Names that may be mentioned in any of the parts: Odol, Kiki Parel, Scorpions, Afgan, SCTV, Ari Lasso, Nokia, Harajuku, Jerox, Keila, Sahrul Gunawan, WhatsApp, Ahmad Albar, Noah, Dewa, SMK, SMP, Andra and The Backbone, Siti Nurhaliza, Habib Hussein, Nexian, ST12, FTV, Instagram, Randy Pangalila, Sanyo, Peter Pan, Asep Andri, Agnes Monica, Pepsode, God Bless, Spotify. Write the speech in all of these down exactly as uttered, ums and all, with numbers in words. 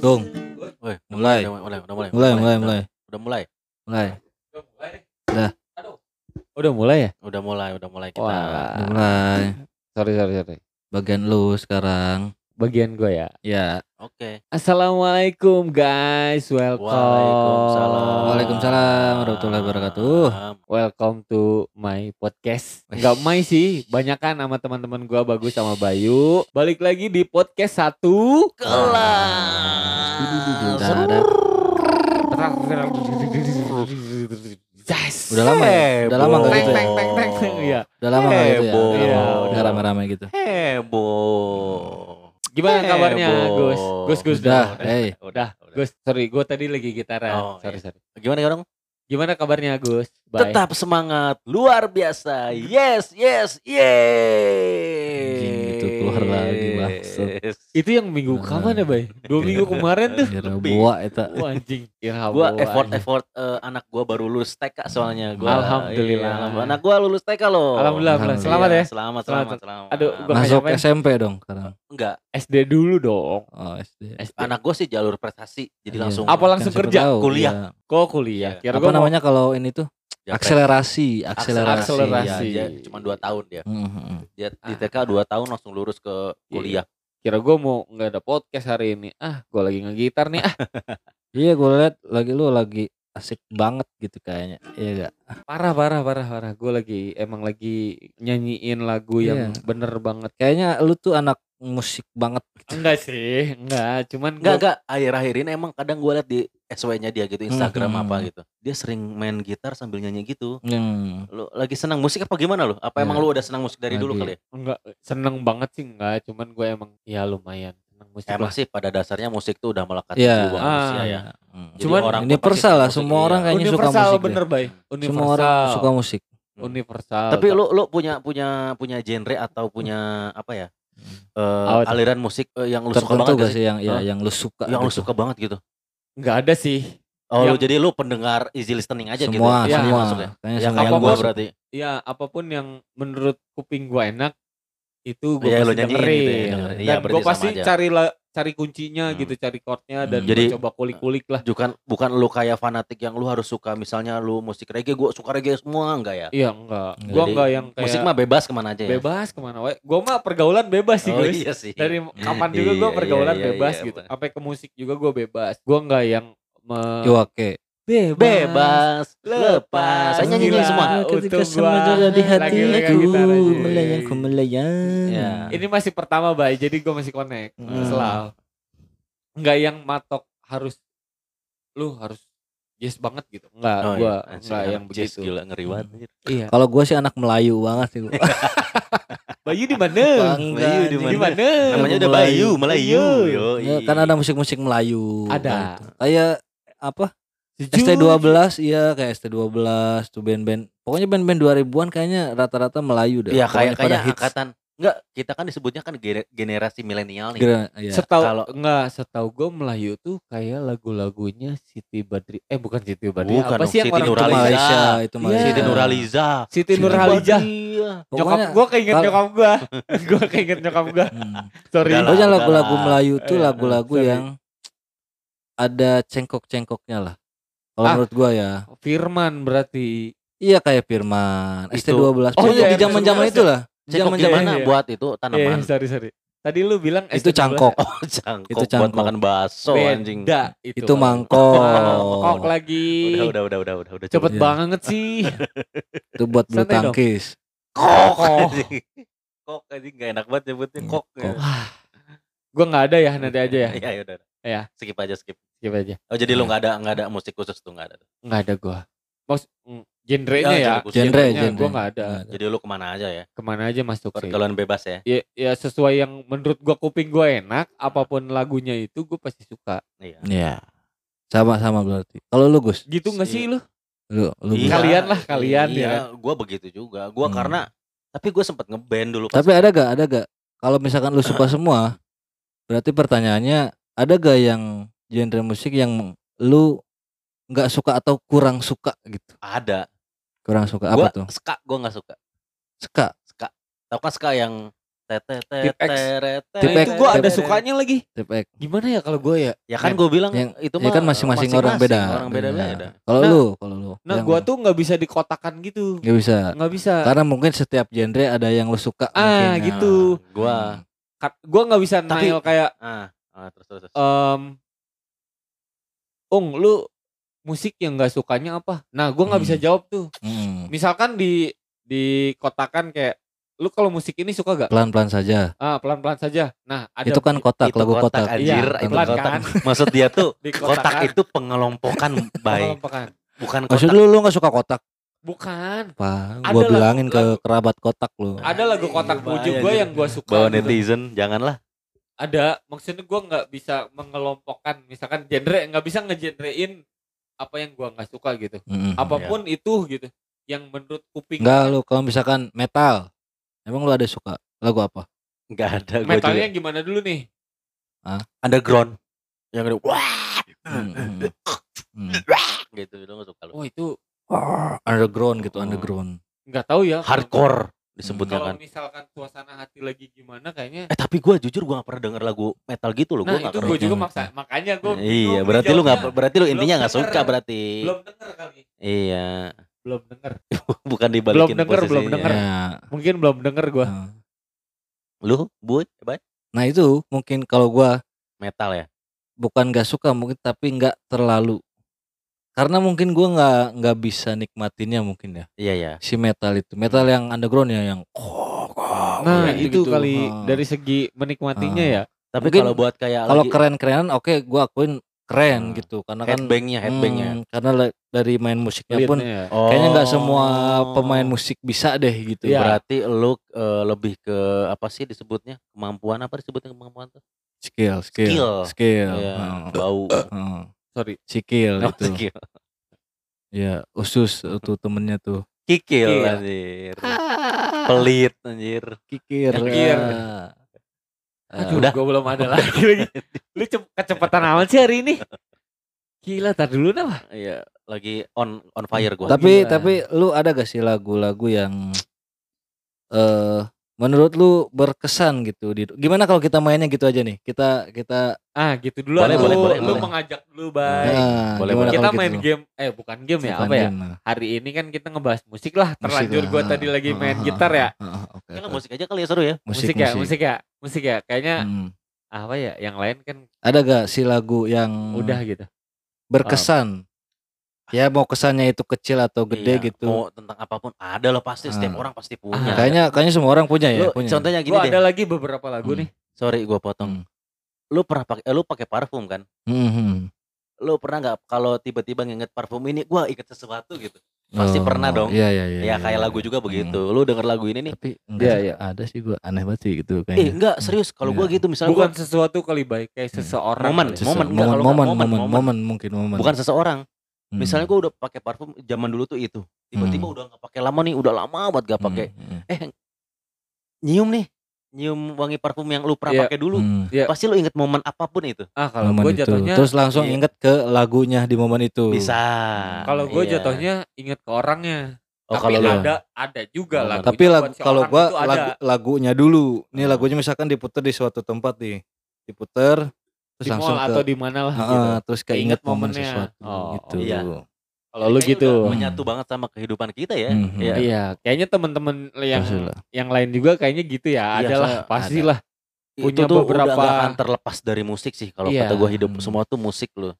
Dong. Woi, mulai. Mulai, udah mulai. Mulai, mulai, mulai. Udah mulai. Mulai. Udah mulai. Udah. Aduh. Udah mulai ya? Udah mulai, udah mulai kita. Wah. Mulai. Sorry, sorry, sorry. Bagian lu sekarang. Bagian gue ya. Ya. Oke. Okay. Assalamualaikum guys. Welcome. Waalaikumsalam. Waalaikumsalam warahmatullahi wabarakatuh. Welcome to my podcast. Enggak my sih, banyakan sama teman-teman gue Bagus sama Bayu. Balik lagi di podcast satu kelas. Udah lama ya? Udah lama enggak gitu ya? Udah lama enggak gitu ya? Udah rame-rame gitu. Heboh. Gimana hey, kabarnya bo. Gus? Gus Gus udah, udah, hey. udah, udah. Gus, sorry, gue tadi lagi gitaran. Oh, sorry iya. sorry. Gimana dong? Gimana kabarnya Gus? Bye. Tetap semangat, luar biasa. Yes, yes, yeay. Itu keluar lagi bahasa. Itu yang minggu kapan ya, Bay? Dua minggu kemarin tuh. Buah itu. Buah anjing. Gue effort-effort uh, anak gue baru lulus T K soalnya. Gua, Alhamdulillah. Iya, anak gue lulus T K loh. Alhamdulillah. Alhamdulillah. Selamat ya. Selamat, selamat, selamat. Aduh, masuk S M P dong sekarang. Enggak. S D dulu dong. Oh, S D. S D. Anak gue sih jalur prestasi. Jadi iya. langsung. Apa langsung kan kerja? Tahu, kuliah. Iya. Kok kuliah? Kira apa namanya mau... kalau ini tuh? Akselerasi, akselerasi, akselerasi. Ya, ya, cuma dua tahun dia. Mm-hmm. Dia di T K dua tahun langsung lurus ke kuliah. Kira gue mau nggak ada podcast hari ini. Ah, gue lagi ngegitar nih. Ah. Iya, gue liat lagi lu lagi asik banget gitu kayaknya. Iya gak? Parah, parah, parah, parah. Gue lagi emang lagi nyanyiin lagu yang yeah. bener banget. Kayaknya lu tuh anak musik banget gitu. Enggak sih, enggak, cuman enggak gua... enggak akhir-akhir ini emang kadang gue liat di S W-nya dia gitu, Instagram hmm. apa gitu. Dia sering main gitar sambil nyanyi gitu. Hmm. Lu lagi senang musik apa gimana lu? Apa ya. Emang lu udah senang musik dari lagi. Dulu kali ya? Enggak, seneng banget sih enggak, cuman gue emang ya lumayan senang musik. Emang lah. Sih pada dasarnya musik tuh udah melekat di jiwa ah, manusia ya. Hmm. Cuman orang universal lah, semua iya. orang kayaknya universal, suka musik. Bener, bay. Universal. Semua orang suka musik. Universal. Tapi lu lu punya punya punya genre atau punya apa ya? Uh, aliran musik uh, yang lu suka banget gak sih? Yang, ya, huh? yang lu suka yang gitu. Lu suka banget gitu nggak ada sih oh yang... jadi lu pendengar easy listening aja semua, gitu ya, semua maksudnya yang kayak gua berarti ya apapun yang menurut kuping gua enak itu gua ya, pasti dengerin gitu ya, denger. Dan ya, gua pasti cari la- cari kuncinya hmm. gitu cari chordnya dan jadi, coba kulik-kulik lah bukan bukan lu kayak fanatik yang lu harus suka misalnya lu musik reggae gue suka reggae semua enggak ya iya enggak gue enggak yang kayak musik mah bebas kemana aja ya? Bebas kemana we gue mah pergaulan bebas sih oh, guys iya sih. Dari kapan juga gue pergaulan iya, iya, bebas iya, iya, gitu sampai ke musik juga gue bebas gue enggak yang me- Yoke. Bebas, bebas, lepas. Saya nyanyi semua. Ketika semua di hatiku melayang ku melayang. Ya. Ini masih pertama, Bay. Jadi gue masih connect. Hmm. Selalu. Enggak yang matok harus lu harus jazz banget gitu. Enggak, oh, gue iya. enggak yang begitu. Gila ngeri banget. Iya. Kalau gue sih anak Melayu banget sih. Bayu di mana? Bayu di mana? Namanya udah Bayu, Melayu. Ya, karena ada musik-musik Melayu. Ada. Gitu. Kayak apa? S T twelve iya kayak S T twelve tuh band-band. Pokoknya band-band dua ribuan kayaknya rata-rata Melayu dah. Iya kayak kayak angkatan. Enggak, kita kan disebutnya kan generasi milenial nih. Gener- iya. Setau kalau enggak setau gue Melayu tuh kayak lagu-lagunya Siti Badri. Eh bukan Siti Badri. Bukan, apa sih yang Siti Nurhaliza Malaysia, itu Malaysia. Siti Nurhaliza. Siti Nurhaliza. Nyokap gue keinget nyokap gue. Gue keinget nyokap gue. Sorry. Pokoknya lagu-lagu Melayu tuh lagu-lagu yang ada cengkok-cengkoknya lah. Kalau ah, menurut gua ya Firman berarti iya kayak Firman itu. S T twelve oh iya di zaman-zaman itu lah zaman-zaman iya, iya. buat itu tanaman eh, sorry sorry tadi lu bilang S T twelve itu cangkok oh cangkok, itu cangkok. Buat makan bakso anjing beda itu, itu mangkok mangkok lagi udah udah udah udah udah udah cepet iya. banget sih itu buat bulu tangkis kok kok anjing gak enak banget nyebutnya kok ya. Gua nggak ada ya nanti aja ya iya udah ya skip aja skip Skip aja. Oh jadi ya. Lu nggak ada nggak ada musik khusus tuh nggak ada? Nggak ada gue. Mas genrenya ya. Genre, ya. genre, genre. Gue nggak ada. ada. Jadi lu kemana aja ya? Kemana aja masuk sih. Pergaulan bebas ya? Ya? Ya sesuai yang menurut gue kuping gue enak. Apapun lagunya itu gue pasti suka. Iya. Ya. Sama-sama berarti. Kalau lu Gus? Gitu nggak sih lu? Lu, lu iya, kalian lah kalian iya, ya. Gue begitu juga. Gue hmm. karena tapi gue sempet ngeband dulu. Tapi ada gak ada gak? Kalau misalkan lu suka semua, berarti pertanyaannya ada gak yang genre musik yang lu nggak suka atau kurang suka gitu? Ada. Kurang suka apa gua, tuh? Ska, gue nggak suka. Ska, ska. Tau kan ska yang Itu gue ada sukanya lagi. Gimana ya kalau gue ya? Ya kan gue bilang itu mah. Ya kan masing-masing orang beda. Kalau lu, kalau lu. Nah gue tuh nggak bisa dikotakan gitu. Nggak bisa. Nggak bisa. Karena mungkin setiap genre ada yang lu suka. Ah gitu. Gue, gue nggak bisa nail kayak. Terus terus. Ung, lu musik yang nggak sukanya apa? Nah gue nggak bisa jawab tuh. Misalkan di dikotakan kayak. Lu kalau musik ini suka gak? Pelan-pelan saja. Ah, pelan-pelan saja. Nah, ada itu kan kotak, itu lagu kotak. kotak. Anjir, ya, itu kotak. Kan? Maksud dia tuh kotak itu pengelompokan baik. Pengelompokan. Bukan kotak. Maksud lu lu enggak suka kotak? Bukan. Pak, gua lagu, bilangin ke lagu, kerabat kotak lu. Ada lagu kotak puju gua yang gua suka. Bawa netizen, gitu. Janganlah. Ada, maksudnya gua enggak bisa mengelompokkan misalkan genre, enggak bisa ngegenrein apa yang gua enggak suka gitu. Hmm, Apapun ya. itu gitu yang menurut kuping. Enggak lu kalau misalkan metal. Emang lu ada suka lagu apa? Enggak ada. Metalnya juga. Gimana dulu nih? Hah? Underground. Yang ada wah. Hmm, hmm, hmm. Gitu itu enggak suka lu. Oh, itu underground gitu, oh. underground. Enggak tahu ya. Hardcore disebutnya kan. Kalau misalkan suasana hati lagi gimana kayaknya. Eh, tapi gua jujur gua enggak pernah denger lagu metal gitu loh, nah, gua enggak. Nah, itu gua juga maksa, makanya gua. Iya, berarti lu enggak berarti lu intinya enggak suka berarti. Belum denger kali. Iya. Belum denger. Bukan dibalikin belum denger, posisinya. Belum denger, belum ya. denger. Mungkin belum denger gua. Lu, Bud, baik. Nah, itu mungkin kalau gua metal ya. Bukan enggak suka mungkin tapi enggak terlalu. Karena mungkin gua enggak enggak bisa nikmatinnya mungkin ya. Iya, ya. Si metal itu. Metal yang underground ya yang nah, ya, itu gitu. Kali nah. Dari segi menikmatinya nah. ya. Tapi kalau buat kayak kalau keren-kerenan oke okay, gua akuin keren nah. gitu karena kan headbangnya headbangnya hmm, karena le- dari main musiknya Liatnya pun ya. oh. kayaknya nggak semua pemain musik bisa deh gitu ya. Berarti lu e, lebih ke apa sih disebutnya kemampuan apa disebutnya kemampuan tuh skill skill skill, skill. Ya. Hmm. bau hmm. sorry skill no, itu skill. Ya usus tuh temennya tuh kikil anjir pelit anjir kikir ya. Aduh, udah gue belum ada lagi lagi. Lu kecepatan amat sih hari ini. Gila, tar dulu nama. Iya, lagi on on fire gue. Tapi Gila. tapi lu ada gak sih lagu-lagu yang uh, menurut lu berkesan gitu? Gimana kalau kita mainnya gitu aja nih? Kita kita ah gitu dulu. Boleh, boleh, boleh, lu boleh. Mengajak dulu, Bay. Nah, boleh, boleh. Kita main gitu. game. Eh, bukan game ya, bukan apa game, ya? Nah. Hari ini kan kita ngebahas musik lah. Terlanjur gue tadi lagi main gitar ya. Oke. Kalau musik aja kali ya seru ya. Musik ya, musik ya. Musik ya kayaknya hmm. apa ya yang lain kan ada gak sih lagu yang udah gitu berkesan um. ya mau kesannya itu kecil atau gede iya, gitu mau tentang apapun ada lah pasti ah. setiap orang pasti punya ah, kayaknya kayaknya semua orang punya ya lu, punya. Contohnya gini lu deh ada lagi beberapa lagu hmm. nih sorry gue potong hmm. lu pernah pakai eh, lu pakai parfum kan hmm. lu pernah gak kalau tiba-tiba nginget parfum ini gue inget sesuatu gitu pasti oh, pernah dong iya, iya, iya, ya kayak iya, lagu juga iya. begitu lu denger lagu ini nih tapi enggak iya, iya. ada sih gue aneh banget sih gitu kayaknya eh enggak serius kalau iya. gue gitu misalnya bukan gua, sesuatu kali baik kayak seseorang momen sese- momen, momen, momen, momen, momen momen momen mungkin momen bukan seseorang hmm. misalnya gue udah pakai parfum zaman dulu tuh itu tiba-tiba hmm. udah nggak pakai lama nih udah lama banget gak pakai hmm. eh nyium nih nyium wangi parfum yang lu pernah yeah. pakai dulu hmm. yeah. pasti lu inget momen apapun itu ah kalau gue jatuhnya terus langsung yeah. inget ke lagunya di momen itu bisa kalau gue yeah. jatuhnya inget ke orangnya oh, tapi ada lo. Ada juga lagu tapi lagu si kalau gue lagu, lagunya dulu nih hmm. lagunya misalkan diputer di suatu tempat nih diputer terus di langsung ke, atau di mana lah gitu. uh, terus keinget momen sesuatu oh, gitu oh, iya. Kalau lu gitu menyatu banget sama kehidupan kita ya. Mm-hmm. Ya. Iya, kayaknya teman-teman yang pastilah. Yang lain juga kayaknya gitu ya. Iya, adalah pastilah ada. Punya itu beberapa udah gak akan terlepas dari musik sih kalau iya. kata gue hidup hmm. semua tuh musik lu.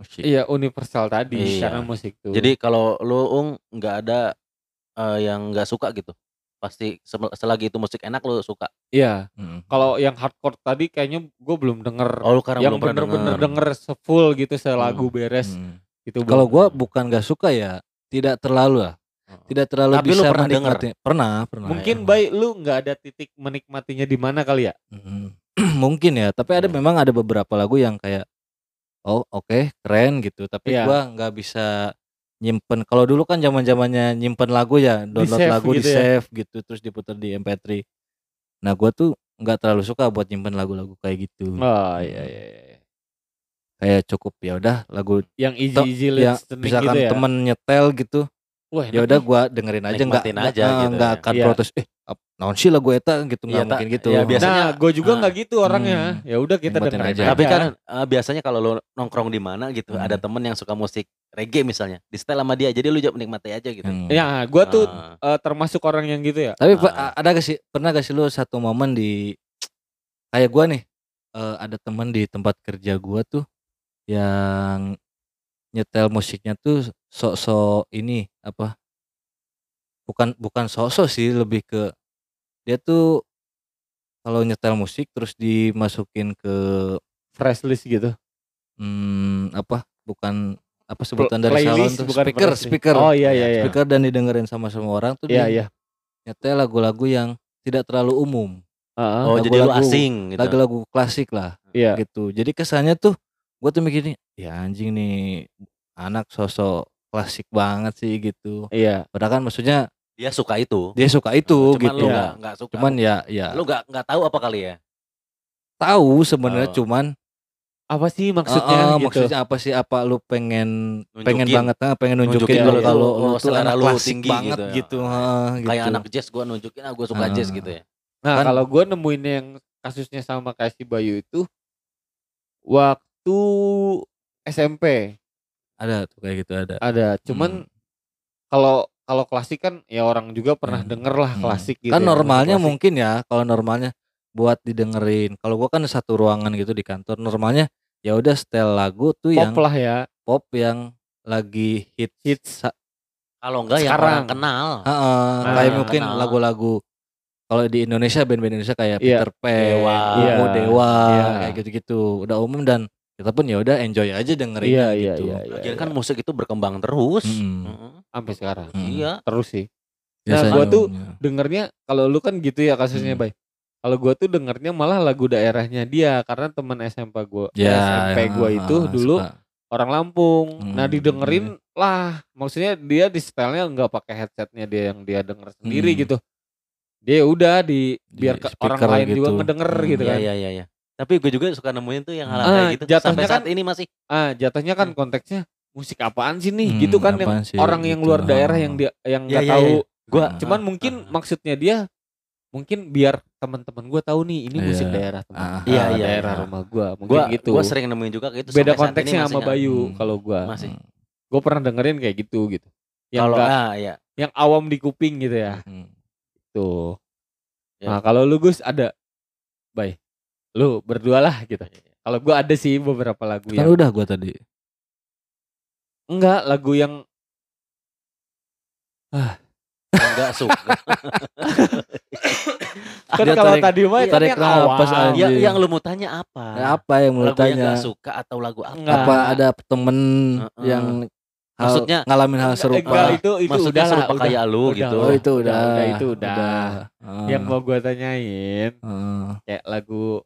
Musik. Iya, universal tadi iya. karena musik tuh. Jadi kalau lu Ung enggak ada uh, yang enggak suka gitu. Pasti selagi itu musik enak lu suka. Iya. Hmm. Kalau yang hardcore tadi kayaknya gue belum denger. Oh, yang bener-bener denger sefull gitu selagu hmm. beres. Hmm. Kalau gue bukan gak suka ya, tidak terlalu lah, tidak terlalu tapi bisa menikmati. Pernah, pernah. Mungkin ya. Baik lu nggak ada titik menikmatinya di mana kali ya? Mungkin ya, tapi ada hmm. memang ada beberapa lagu yang kayak, oh oke okay, keren gitu, tapi ya. Gue nggak bisa nyimpen. Kalau dulu kan zaman zamannya nyimpen lagu ya, download di lagu gitu di save ya. Gitu, terus diputar di em pe tiga. Nah gue tuh nggak terlalu suka buat nyimpen lagu-lagu kayak gitu. Oh iya iya. iya. Kayak cukup ya udah lagu yang easy easy ya, misalkan gitu ya? Temen nyetel gitu ya udah gue dengerin aja nggak nggak gitu, ya. Akan protes eh naon sih lah gue eta gitu, nggak ya, mungkin gitu. Ya, biasanya nah, gue juga nggak ah, gitu orangnya. Hmm, ya udah kita dengerin aja. Tapi kan uh, biasanya kalau lo nongkrong di mana gitu, hmm. ada temen yang suka musik reggae misalnya, di setel sama dia, jadi lu nikmati aja gitu. Hmm. Ya, gue tuh ah. uh, termasuk orang yang gitu ya. Tapi ah. ada gak sih, pernah gak sih lo satu momen di kayak gue nih, uh, ada temen di tempat kerja gue tuh yang nyetel musiknya tuh sok-sok ini apa? Bukan bukan sok-sok sih, lebih ke dia tuh kalau nyetel musik terus dimasukin ke fresh list gitu. Hmm, apa? Bukan apa sebutan Pl- dari salon tuh speaker, speaker. Oh iya iya iya. Speaker dan didengerin sama semua orang tuh iya, dia iya. nyetel lagu-lagu yang tidak terlalu umum. Uh-huh. Oh, lagu-lagu, jadi lu asing gitu. Lagu-lagu klasik lah yeah. gitu. Jadi kesannya tuh gue tuh mikirnya, ya anjing nih anak sosok klasik banget sih gitu. Iya. Padahal kan maksudnya dia suka itu, dia suka itu, cuman gitu. Lu gak, gak suka. Cuman ya, ya. Lu gak nggak tahu apa kali ya? Tahu sebenarnya, oh. cuman apa sih maksudnya? Uh, uh, gitu. Maksudnya apa sih? Apa lu pengen nunjukin. pengen banget, pengen nunjukin, nunjukin kalau kalau lu tuh anak klasik tinggi banget gitu. gitu. Uh, Kayak gitu. Anak jazz, gue nunjukin, ah gue suka uh. jazz gitu ya. Nah kan, kalau gue nemuin yang kasusnya sama kayak si Bayu itu waktu S M P ada tuh kayak gitu ada. Ada, cuman hmm. kalau Kalau klasik kan ya orang juga pernah hmm. denger lah klasik hmm. gitu. Kan ya, normalnya mungkin ya, kalau normalnya buat didengerin. Kalau gua kan satu ruangan gitu di kantor, normalnya ya udah setel lagu tuh pop yang pop lah ya. Pop yang lagi hits hits sa- kalau enggak yang orang kenal. Heeh, nah, kayak mungkin kenal. Lagu-lagu kalau di Indonesia band-band Indonesia kayak yeah. Peter Pan, yeah. Dewa, Dewa yeah. kayak gitu-gitu. Udah umum dan kita pun ya udah enjoy aja dengerin iya, gitu. Iya, iya, iya, kan iya. musik itu berkembang terus, mm-hmm. sampai sekarang. Mm-hmm. Iya. Terus sih. Nah, biasanya gua tuh iya. dengernya kalau lu kan gitu ya kasusnya, mm. Bay. Kalau gua tuh dengernya malah lagu daerahnya dia karena teman S M P gua, yeah, S M P gua iya, itu iya, dulu suka. Orang Lampung. Mm, nah, didengerin iya. lah. Maksudnya dia di stylenya enggak pakai headsetnya dia yang dia denger sendiri mm. gitu. Dia udah di, di biar orang lain gitu. Juga ngedenger mm, gitu kan. Iya iya iya. Tapi gue juga suka nemuin tuh yang hal-hal ah, kayak gitu sampai saat kan, ini masih ah jatuhnya kan konteksnya musik apaan sih nih hmm, gitu kan yang sih, orang gitu. Yang luar daerah yang dia yang nggak ya, ya, tahu ya, ya. Gue ah, cuman ah, mungkin ah, maksudnya dia mungkin biar teman-teman gue tahu nih ini musik iya, daerah teman ah, iya, iya, daerah iya. rumah gue mungkin gua, gitu gue sering nemuin juga gitu beda konteksnya sama Bayu hmm, kalau gue masih gue pernah dengerin kayak gitu gitu yang gak, ah, ya. yang awam di kuping gitu ya hmm. tuh ya. Nah kalau lu Gus ada bye lu berdua lah gitu. Kalau gue ada sih beberapa lagu kan yang udah gue tadi. Enggak, lagu yang ah enggak suka. Kan kalau tadi mah ya, tarik nafas aja. Ya, yang lu mau tanya apa? Ya, apa yang mau lagu tanya? Lagu yang gak suka atau lagu apa? Enggak. Apa ada temen uh-uh. yang hal, maksudnya ngalamin hal serupa? Enggak, itu itu maksudnya udah serupa kayak lu udah, gitu. Oh, itu udah. Udah, udah itu udah. udah. Uh. Yang mau gue tanyain uh. kayak lagu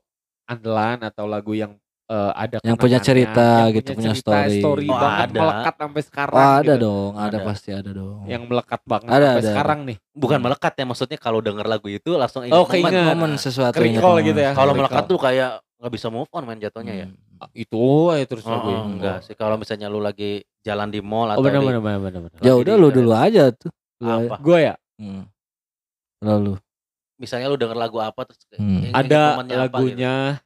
andalan atau lagu yang uh, ada yang punya cerita yang gitu punya, cerita, punya story, story oh, banget ada. Melekat sampai sekarang. Oh, ada gitu. dong, ada, ada pasti ada dong. Yang melekat banget ada, sampai ada. sekarang nih. Bukan melekat ya, maksudnya kalau denger lagu itu langsung ingat oh, momen sesuatu gitu ya. Kalau melekat tuh kayak nggak bisa move on main jatuhnya hmm. ya. Itu aja terus oh, lagu ya. Enggak sih kalau misalnya lu lagi jalan di mall atau oh, bener, di bener, bener, bener, bener. Ya udah lu dulu aja tuh. Gue ya. Hmm. Lalu misalnya lu denger lagu apa terus hmm. ada lagunya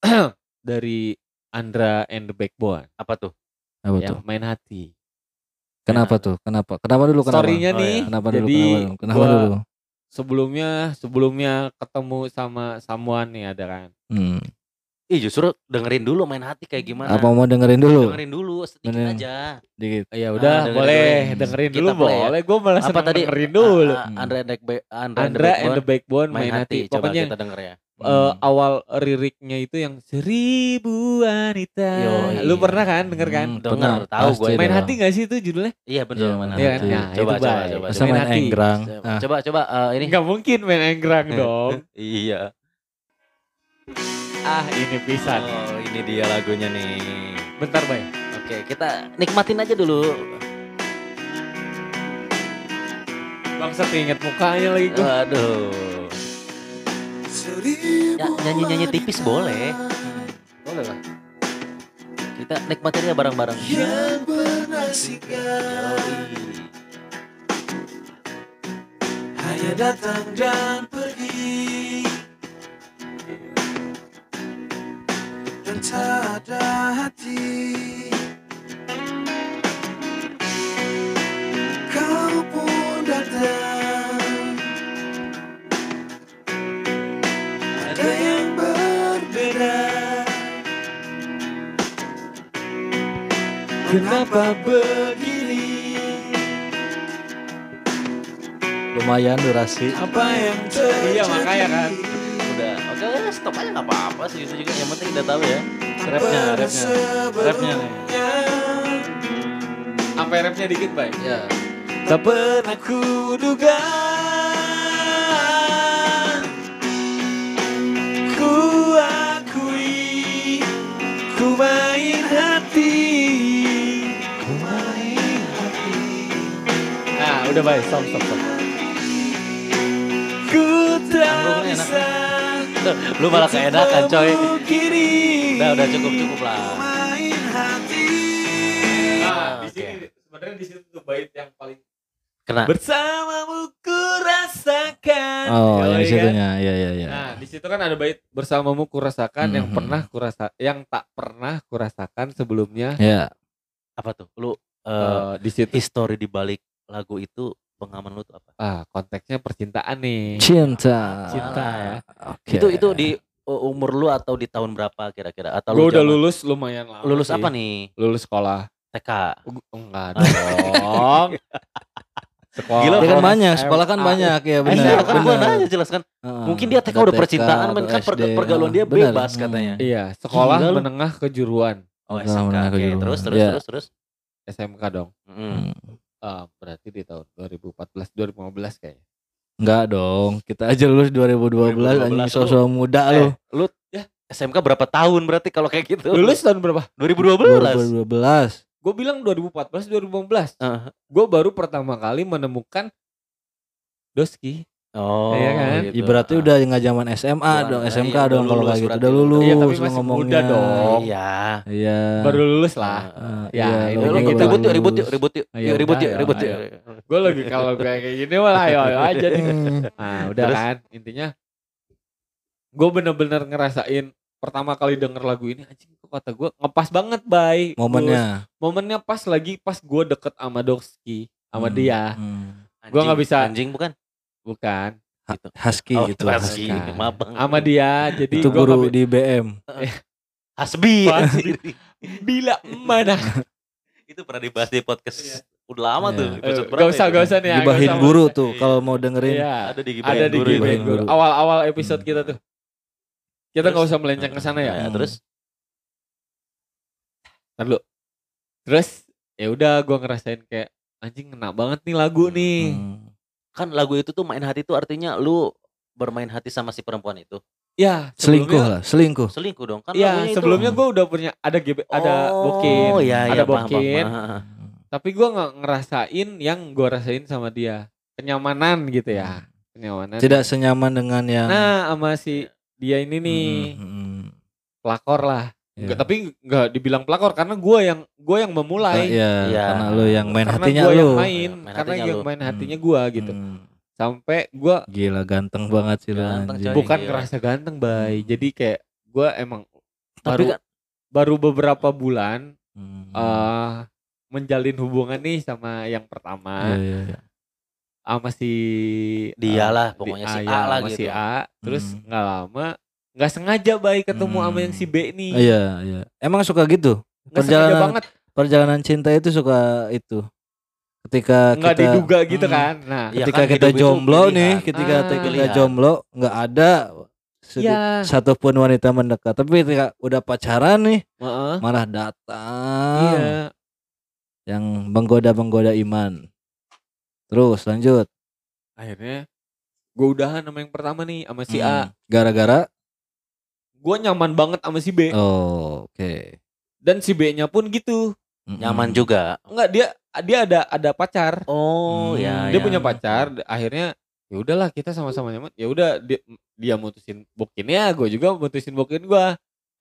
apa, gitu. Dari Andra and The Backbone. Apa tuh? Apa yang tuh? Main hati. Kenapa ya. tuh? Kenapa? Kenapa dulu kenapa? Story-nya oh, nih. Ya. Kenapa jadi dulu kenapa, kenapa dulu? Sebelumnya sebelumnya ketemu sama someone nih ada kan. Hmm. Ih justru dengerin dulu main hati kayak gimana? Apa mau dengerin dulu? Dengerin dulu sedikit Bener. aja. Dikit. Ya udah ah, boleh dengerin dulu boleh. Gue malah seneng dengerin dulu. Andra and the Andra and the Backbone main hati. Coba kita denger ya. Uh, hmm. Awal liriknya itu yang seribu wanita. Yoi. Lu pernah kan denger kan? Hmm, denger, tahu gue. Main dong. Hati enggak sih itu judulnya? Iya benar. Ya, nah, coba, coba coba coba. Main Enggrang. Ah. Coba coba uh, ini. Enggak mungkin main Enggrang dong. Iya. Ah ini pisan. Oh ini dia lagunya nih. Bentar Bay. Oke kita nikmatin aja dulu. Bangsa inget mukanya lagi gue. Aduh. Ya, nyanyi-nyanyi tipis boleh. Boleh lah. Kita nikmatin ya bareng-bareng. Yang bernasikan hanya datang dan pergi. pada hati. Kau pun datang, ada yang berbeda. Kenapa begini? Lumayan durasi. Apa yang terjadi? Iya makanya kan. Udah, oke okay, stop aja nggak apa-apa sih itu juga. Yang penting udah tahu ya. Rapnya, rapnya, rapnya nih. Sampai rapnya dikit baik. Ya. Tak pernah ku duga, ku akui, ku main hati, ku main hati. Ah udah baik, stop stop stop. Ku tak bisa. Lu malah keenakan coy. Udah udah cukup cukup lah. Nah di sini sebenarnya di situ bait yang paling kena. Bersamamu ku rasakan. Oh, yang di situnya. Iya iya iya. Nah, di situ kan ada bait bersamamu ku rasakan mm-hmm. yang pernah ku rasa yang tak pernah ku rasakan sebelumnya. Iya. Yeah. Apa tuh? Lu uh, uh, di situ histori di balik lagu itu pengalaman lu tuh apa? Ah, konteksnya percintaan nih. Cinta. Cinta ya. Okay. Itu itu di umur lu atau di tahun berapa kira-kira? Atau lu, lu udah jaman, lulus lumayan lama. Lulus sih. Apa nih? Lulus sekolah T K. Enggak dong. Sekolah. Gila, kan banyak, sekolah kan banyak ya benar. Kan gua nanya jelaskan. Hmm, mungkin dia T K udah percintaan, kan pergaulan dia bebas katanya. Iya, sekolah menengah kejuruan. Oh, S M K. Oke, terus terus terus terus. S M K dong. Berarti di tahun dua ribu empat belas dua ribu lima belas kayaknya. Enggak dong, kita aja lulus dua ribu dua belas anjing sosok muda lu. Lu ya S M K berapa tahun berarti kalau kayak gitu? Lulus tahun berapa? dua ribu dua belas. dua ribu dua belas. Gue bilang dua ribu empat belas dua ribu lima belas uh. Gue baru pertama kali menemukan doski. Oh iya kan gitu. Berarti uh. udah gak zaman S M A dong, S M K iya, dong kalau kayak gitu. Udah lulus iya, tapi masih ngomongnya muda dong. Iya. Iya. Baru lulus lah uh, ya, iya, lu gitu. Ribut yuk, ribut yuk, ribut yuk, ayo, ribut yuk, ribut yuk. Gue lagi kalau kayak gini malah ayo, ayo aja nih. Nah udah terus, kan intinya gue bener-bener ngerasain pertama kali denger lagu ini anjing. Kata gue ngepas banget bay momennya Lulus. momennya pas lagi pas gue deket sama Doski sama hmm, dia hmm. gue nggak bisa anjing bukan bukan ha, husky oh, gitu husky sama dia jadi itu guru di B M hasbi bila mana itu pernah dibahas di podcast udah lama tuh gak usah gak usah nih dibahin guru tuh kalau mau dengerin ada di gibahin guru awal-awal episode kita tuh kita nggak usah melenceng ke sana ya terus Lalu, terus ya udah gue ngerasain kayak anjing kena banget nih lagu nih. Hmm. Kan lagu itu tuh main hati tuh artinya lu bermain hati sama si perempuan itu. Ya, selingkuh lah, selingkuh. Selingkuh dong kan. Ya, sebelumnya gue udah punya ada G B, oh, ada bokin, ya, ya, ada bokin. Paham, paham. Tapi gue nggak ngerasain yang gue rasain sama dia, kenyamanan gitu ya, kenyamanan. Tidak senyaman dengan yang. Nah, sama si dia ini nih, hmm. pelakor lah. Ya. Nggak, tapi nggak dibilang pelakor karena gue yang gue yang memulai, ya, ya. karena lo yang main karena hatinya lo, main, main karena yang main hatinya gue gitu, hmm. sampai gue gila ganteng banget sih lo, bukan gila. Ngerasa ganteng bay, hmm. jadi kayak gue emang tapi baru kan, baru beberapa bulan hmm. uh, menjalin hubungan nih sama yang pertama, ya, ya, ya. sama si dia lah, uh, pokoknya si A, A lah gitu, si A, terus nggak hmm. lama. Gak sengaja baik ketemu hmm. sama yang si B nih. Iya, iya. Emang suka gitu? Gak perjalanan banget. Perjalanan cinta itu suka itu. Ketika nggak kita diduga gitu hmm, kan. Nah, ketika ya kan, kita jomblo nih, ketika ah, kita jomblo nggak ada ya. satupun wanita mendekat. Tapi ketika udah pacaran nih, uh-uh. malah datang. Iya. Yang menggoda-menggoda iman. Terus lanjut. Akhirnya gue udahan sama yang pertama nih sama si hmm. A. Gara-gara gue nyaman banget sama si B. Oh, oke. Okay. Dan si B-nya pun gitu. Mm-hmm. Nyaman juga. Enggak, dia dia ada ada pacar. Oh, hmm, ya. Dia ya. punya pacar, akhirnya ya udahlah kita sama-sama nyaman. Ya udah dia, dia mutusin bokinnya, gue juga mutusin bokin gue.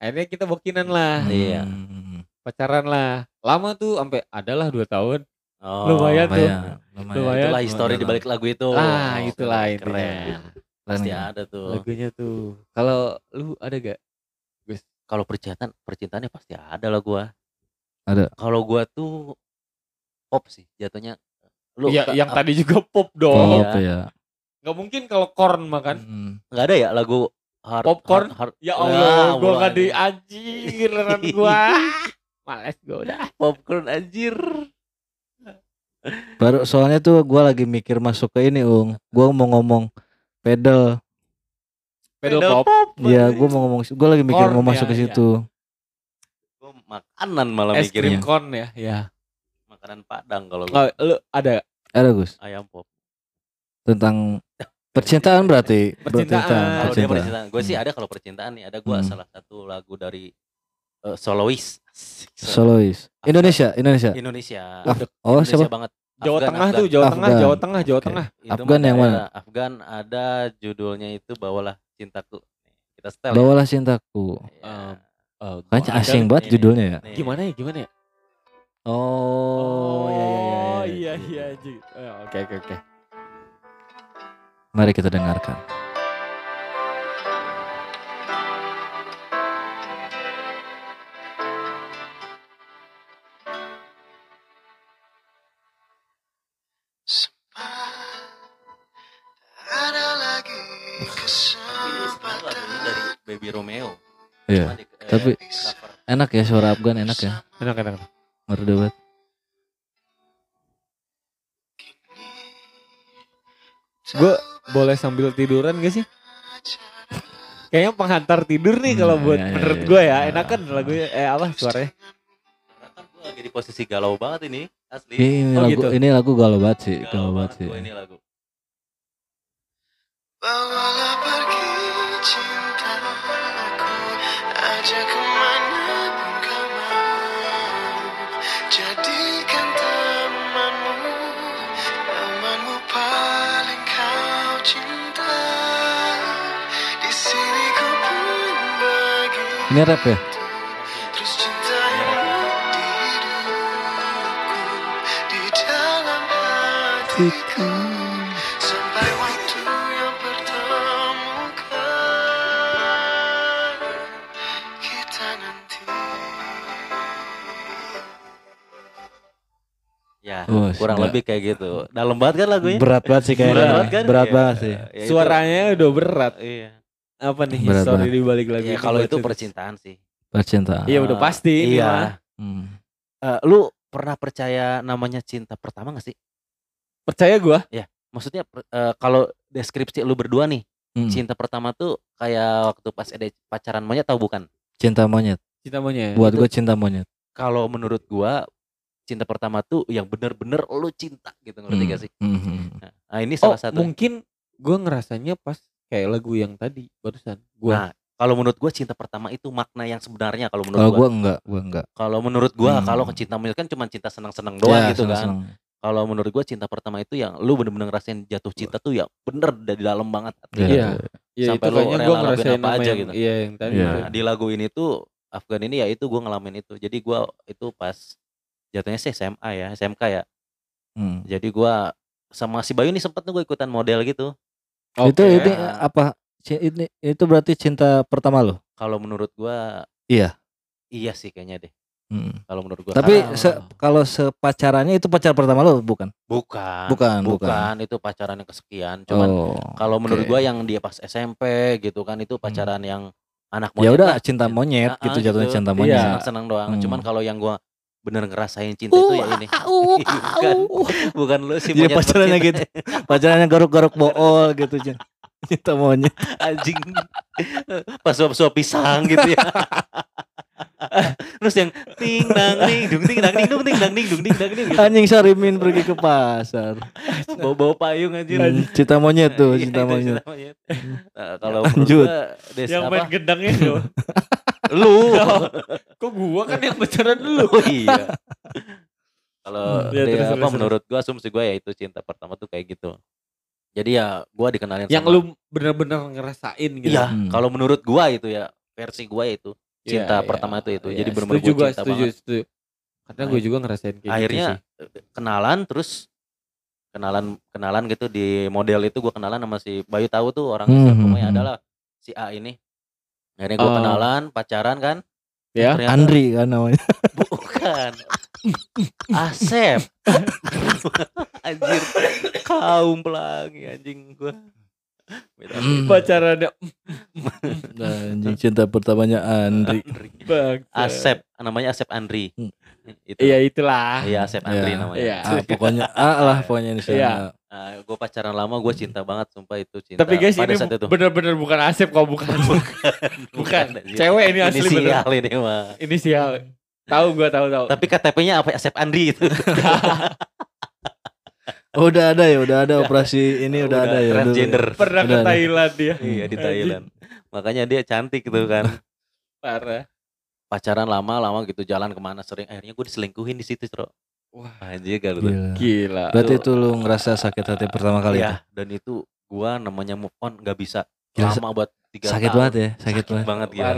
Akhirnya kita bokinan lah. Iya. Hmm. Pacaran lah. Lama tuh sampai adalah dua tahun. Oh, lumayan, lumayan tuh. Lumayan. lumayan. Itulah histori di balik lagu itu. Ah, itulah itu. Keren. Pasti ada tuh lagunya tuh. Kalau lu ada gak? Kalau percintaan, percintaannya pasti ada lah gue. Ada. Kalau gue tuh pop sih jatuhnya. Lu, ya, ka- yang uh, tadi juga pop dong. Pop, iya. Ya. Gak mungkin kalau corn makan. Hmm. Gak ada ya lagu hard, popcorn. Hard, hard, ya Allah, nah, gue gak dianjir dengan gue. Males gue udah. Popcorn anjir. Baru soalnya tuh gue lagi mikir masuk ke ini Ung. Gue mau ngomong pedal. Pedal pop. Iya, gue mau ngomong, gue lagi mikir corn, mau masuk ya, ke situ. Ya. Gue makanan malah es mikirnya. Es krim corn ya, ya. Makanan Padang kalau gue. Oh, lu ada? Ada Gus. Ayam pop. Tentang percintaan berarti. Percintaan. Kalau dia percintaan, gue sih ada kalau percintaan nih. Ada gue hmm. salah satu lagu dari uh, Solois. Solois. Indonesia, Indonesia. Indonesia. Af- oh, Indonesia banget. Jawa Afgan, Tengah Afgan. Tuh, Jawa Afgan. Tengah, Jawa Tengah, Jawa okay. Tengah. Afgan yang mana? Afgan ada judulnya itu Bawalah Cintaku. Kita setel. Bawalah ya. Cintaku. Uh, uh, Kayaknya asing banget judulnya ya. Nih. Gimana ya? Gimana ya? Oh, oh iya iya iya. Oke oke oke. Mari kita dengarkan. Sempat ada lagi kesempatan dari Baby Romeo. Iya. Di, eh, tapi cover. Enak ya suara Afgan, enak ya. Enak enak. Merdu banget. Gue boleh sambil tiduran gak sih? Kayaknya penghantar tidur nih kalau buat ya, ya, menurut ya, gue ya. Enak kan lagunya, eh apa suaranya? Karena kan gue lagi di posisi galau banget ini, asli. Ini, oh, lagu, gitu. Ini lagu galau banget sih, galau, galau banget sih. Ini lagu. Bawalah pergi cinta aku, ajak kemana pun kau mau, jadikan temanmu, temanmu paling kau cinta. Di sini ku pun bagi. Ini rap ya? Sampai waktu yang pertemukan kita nanti. Ya, oh, kurang enggak. Lebih kayak gitu. Dalam banget kan lagunya? Berat banget sih kayaknya. Berat, kan? Berat ya, banget sih. Ya, suaranya udah berat. Iya. Apa nih story di balik lagu? Ya, kalau itu percintaan sih. Percintaan. Iya, udah pasti. Iya. Hmm. Uh, lu pernah percaya namanya cinta pertama gak sih? Percaya gue? Ya, maksudnya uh, kalau deskripsi lu berdua nih, hmm. cinta pertama tuh kayak waktu pas ada pacaran monyet atau bukan? Cinta monyet. Cinta monyet. Buat gue cinta monyet. Kalau menurut gue, cinta pertama tuh yang bener-bener lu cinta gitu, ngerti hmm. gak sih? Hmm. Nah ini salah oh, satu. Mungkin gue ngerasanya pas kayak lagu yang tadi barusan. Gua. Nah kalau menurut gue cinta pertama itu makna yang sebenarnya kalau menurut gue. Kalau gue enggak, gue enggak. Kalau menurut gue hmm. kalau cinta monyet kan cuma cinta senang-senang doang ya, gitu senang-senang. Kan. Kalau menurut gue cinta pertama itu yang lu bener-bener ngerasain jatuh cinta tuh ya bener dari dalam banget. Iya. Yeah. Sampai yeah, lu rela ngelakuin apa aja yang, gitu. Iya, yang tadi. Yeah. Nah, di lagu ini tuh Afgan ini ya itu gue ngalamin itu. Jadi gue itu pas jatuhnya sih S M A ya, S M K ya. Hmm. Jadi gue sama si Bayu nih sempet tuh gue ikutan model gitu. Okay. Itu ini apa? Ini itu berarti cinta pertama lu? Kalau menurut gue. Iya. Iya sih kayaknya deh. Hmm. Kalau menurut gua. Tapi ah, se, kalau sepacarannya itu pacar pertama lo bukan? Bukan. Bukan, bukan. Itu pacaran yang kesekian. Cuman oh, kalau okay. menurut gua yang dia pas S M P gitu kan itu pacaran hmm. yang anak monyet. Ya udah cinta monyet gitu, gitu jatuhnya cinta monyet. Iya. Senang-senang doang. Hmm. Cuman kalau yang gua bener ngerasain cinta uh, itu ya ini. Uh, bukan, uh, bukan lu si monyet. Jadi pacarannya gitu. Pacarannya garuk-garuk bool gitu. Cinta monyet anjing. Pas suap-suap pisang gitu ya. Terus yang ting nang ning dung ting nang ning dung ting nang ning dung ting nang ning gitu. Anjing Sarimin pergi ke pasar bawa-bawa payung anjir. Hmm, cinta monyet tuh, cinta monyet. Nah, kalau lanjut gua, yang main gendangnya itu lu. Kok gua kan yang pacaran dulu. Oh, iya. Kalau ya, terus, apa terus, menurut gua asumsi gua ya itu cinta pertama tuh kayak gitu. Jadi ya gua dikenalin yang sama. Lu benar-benar ngerasain gitu. Iya, hmm. kalau menurut gua itu ya versi gua itu cinta yeah, pertama yeah, itu itu yeah, jadi benar-benar gue cinta setuju, banget setuju. Karena nah, gue juga ngerasain kayak akhirnya gitu sih. Kenalan terus kenalan kenalan gitu di model itu gue kenalan sama si Bayu tahu tuh orang mm-hmm. pokoknya adalah si A ini Akhirnya gue uh, kenalan, pacaran kan. Ya, ternyata... Andri kan namanya. Bukan. Asep. Anjir, kaum pelangi anjing gue. Pacarannya. Nah, anjing cinta pertamanya Andri. Asep, namanya Asep Andri. Hmm. Itu. Iya itulah. Iya Asep Andri ya, namanya. Iya. Ah, pokoknya A lah pokoknya ini. Iya. Nah, gue pacaran lama, gue cinta banget, sumpah itu cinta. Tapi guys, pada ini bener-bener bukan Asep kok, bukan. Bukan, bukan. Cewek ini asli bener. Inisial ini mah. Inisial. Tahu gue tahu tahu. Tapi K T P-nya apa? Asep Andri itu. Udah ada ya, udah ada operasi ini, udah, udah ada ya. Transgender. Pernah ke Thailand dia. Iya di Thailand. Makanya dia cantik gitu kan. Parah. Pacaran lama-lama gitu, jalan kemana sering. Akhirnya gue diselingkuhin di situ, Bro. Wah, anjir kan lu. Gila. Gila. Berarti itu lu ngerasa sakit hati pertama kali ya, itu? Dan itu gua namanya move on gak bisa. Gila, lama buat tiga sakit tahun. Banget ya, sakit, sakit banget ya.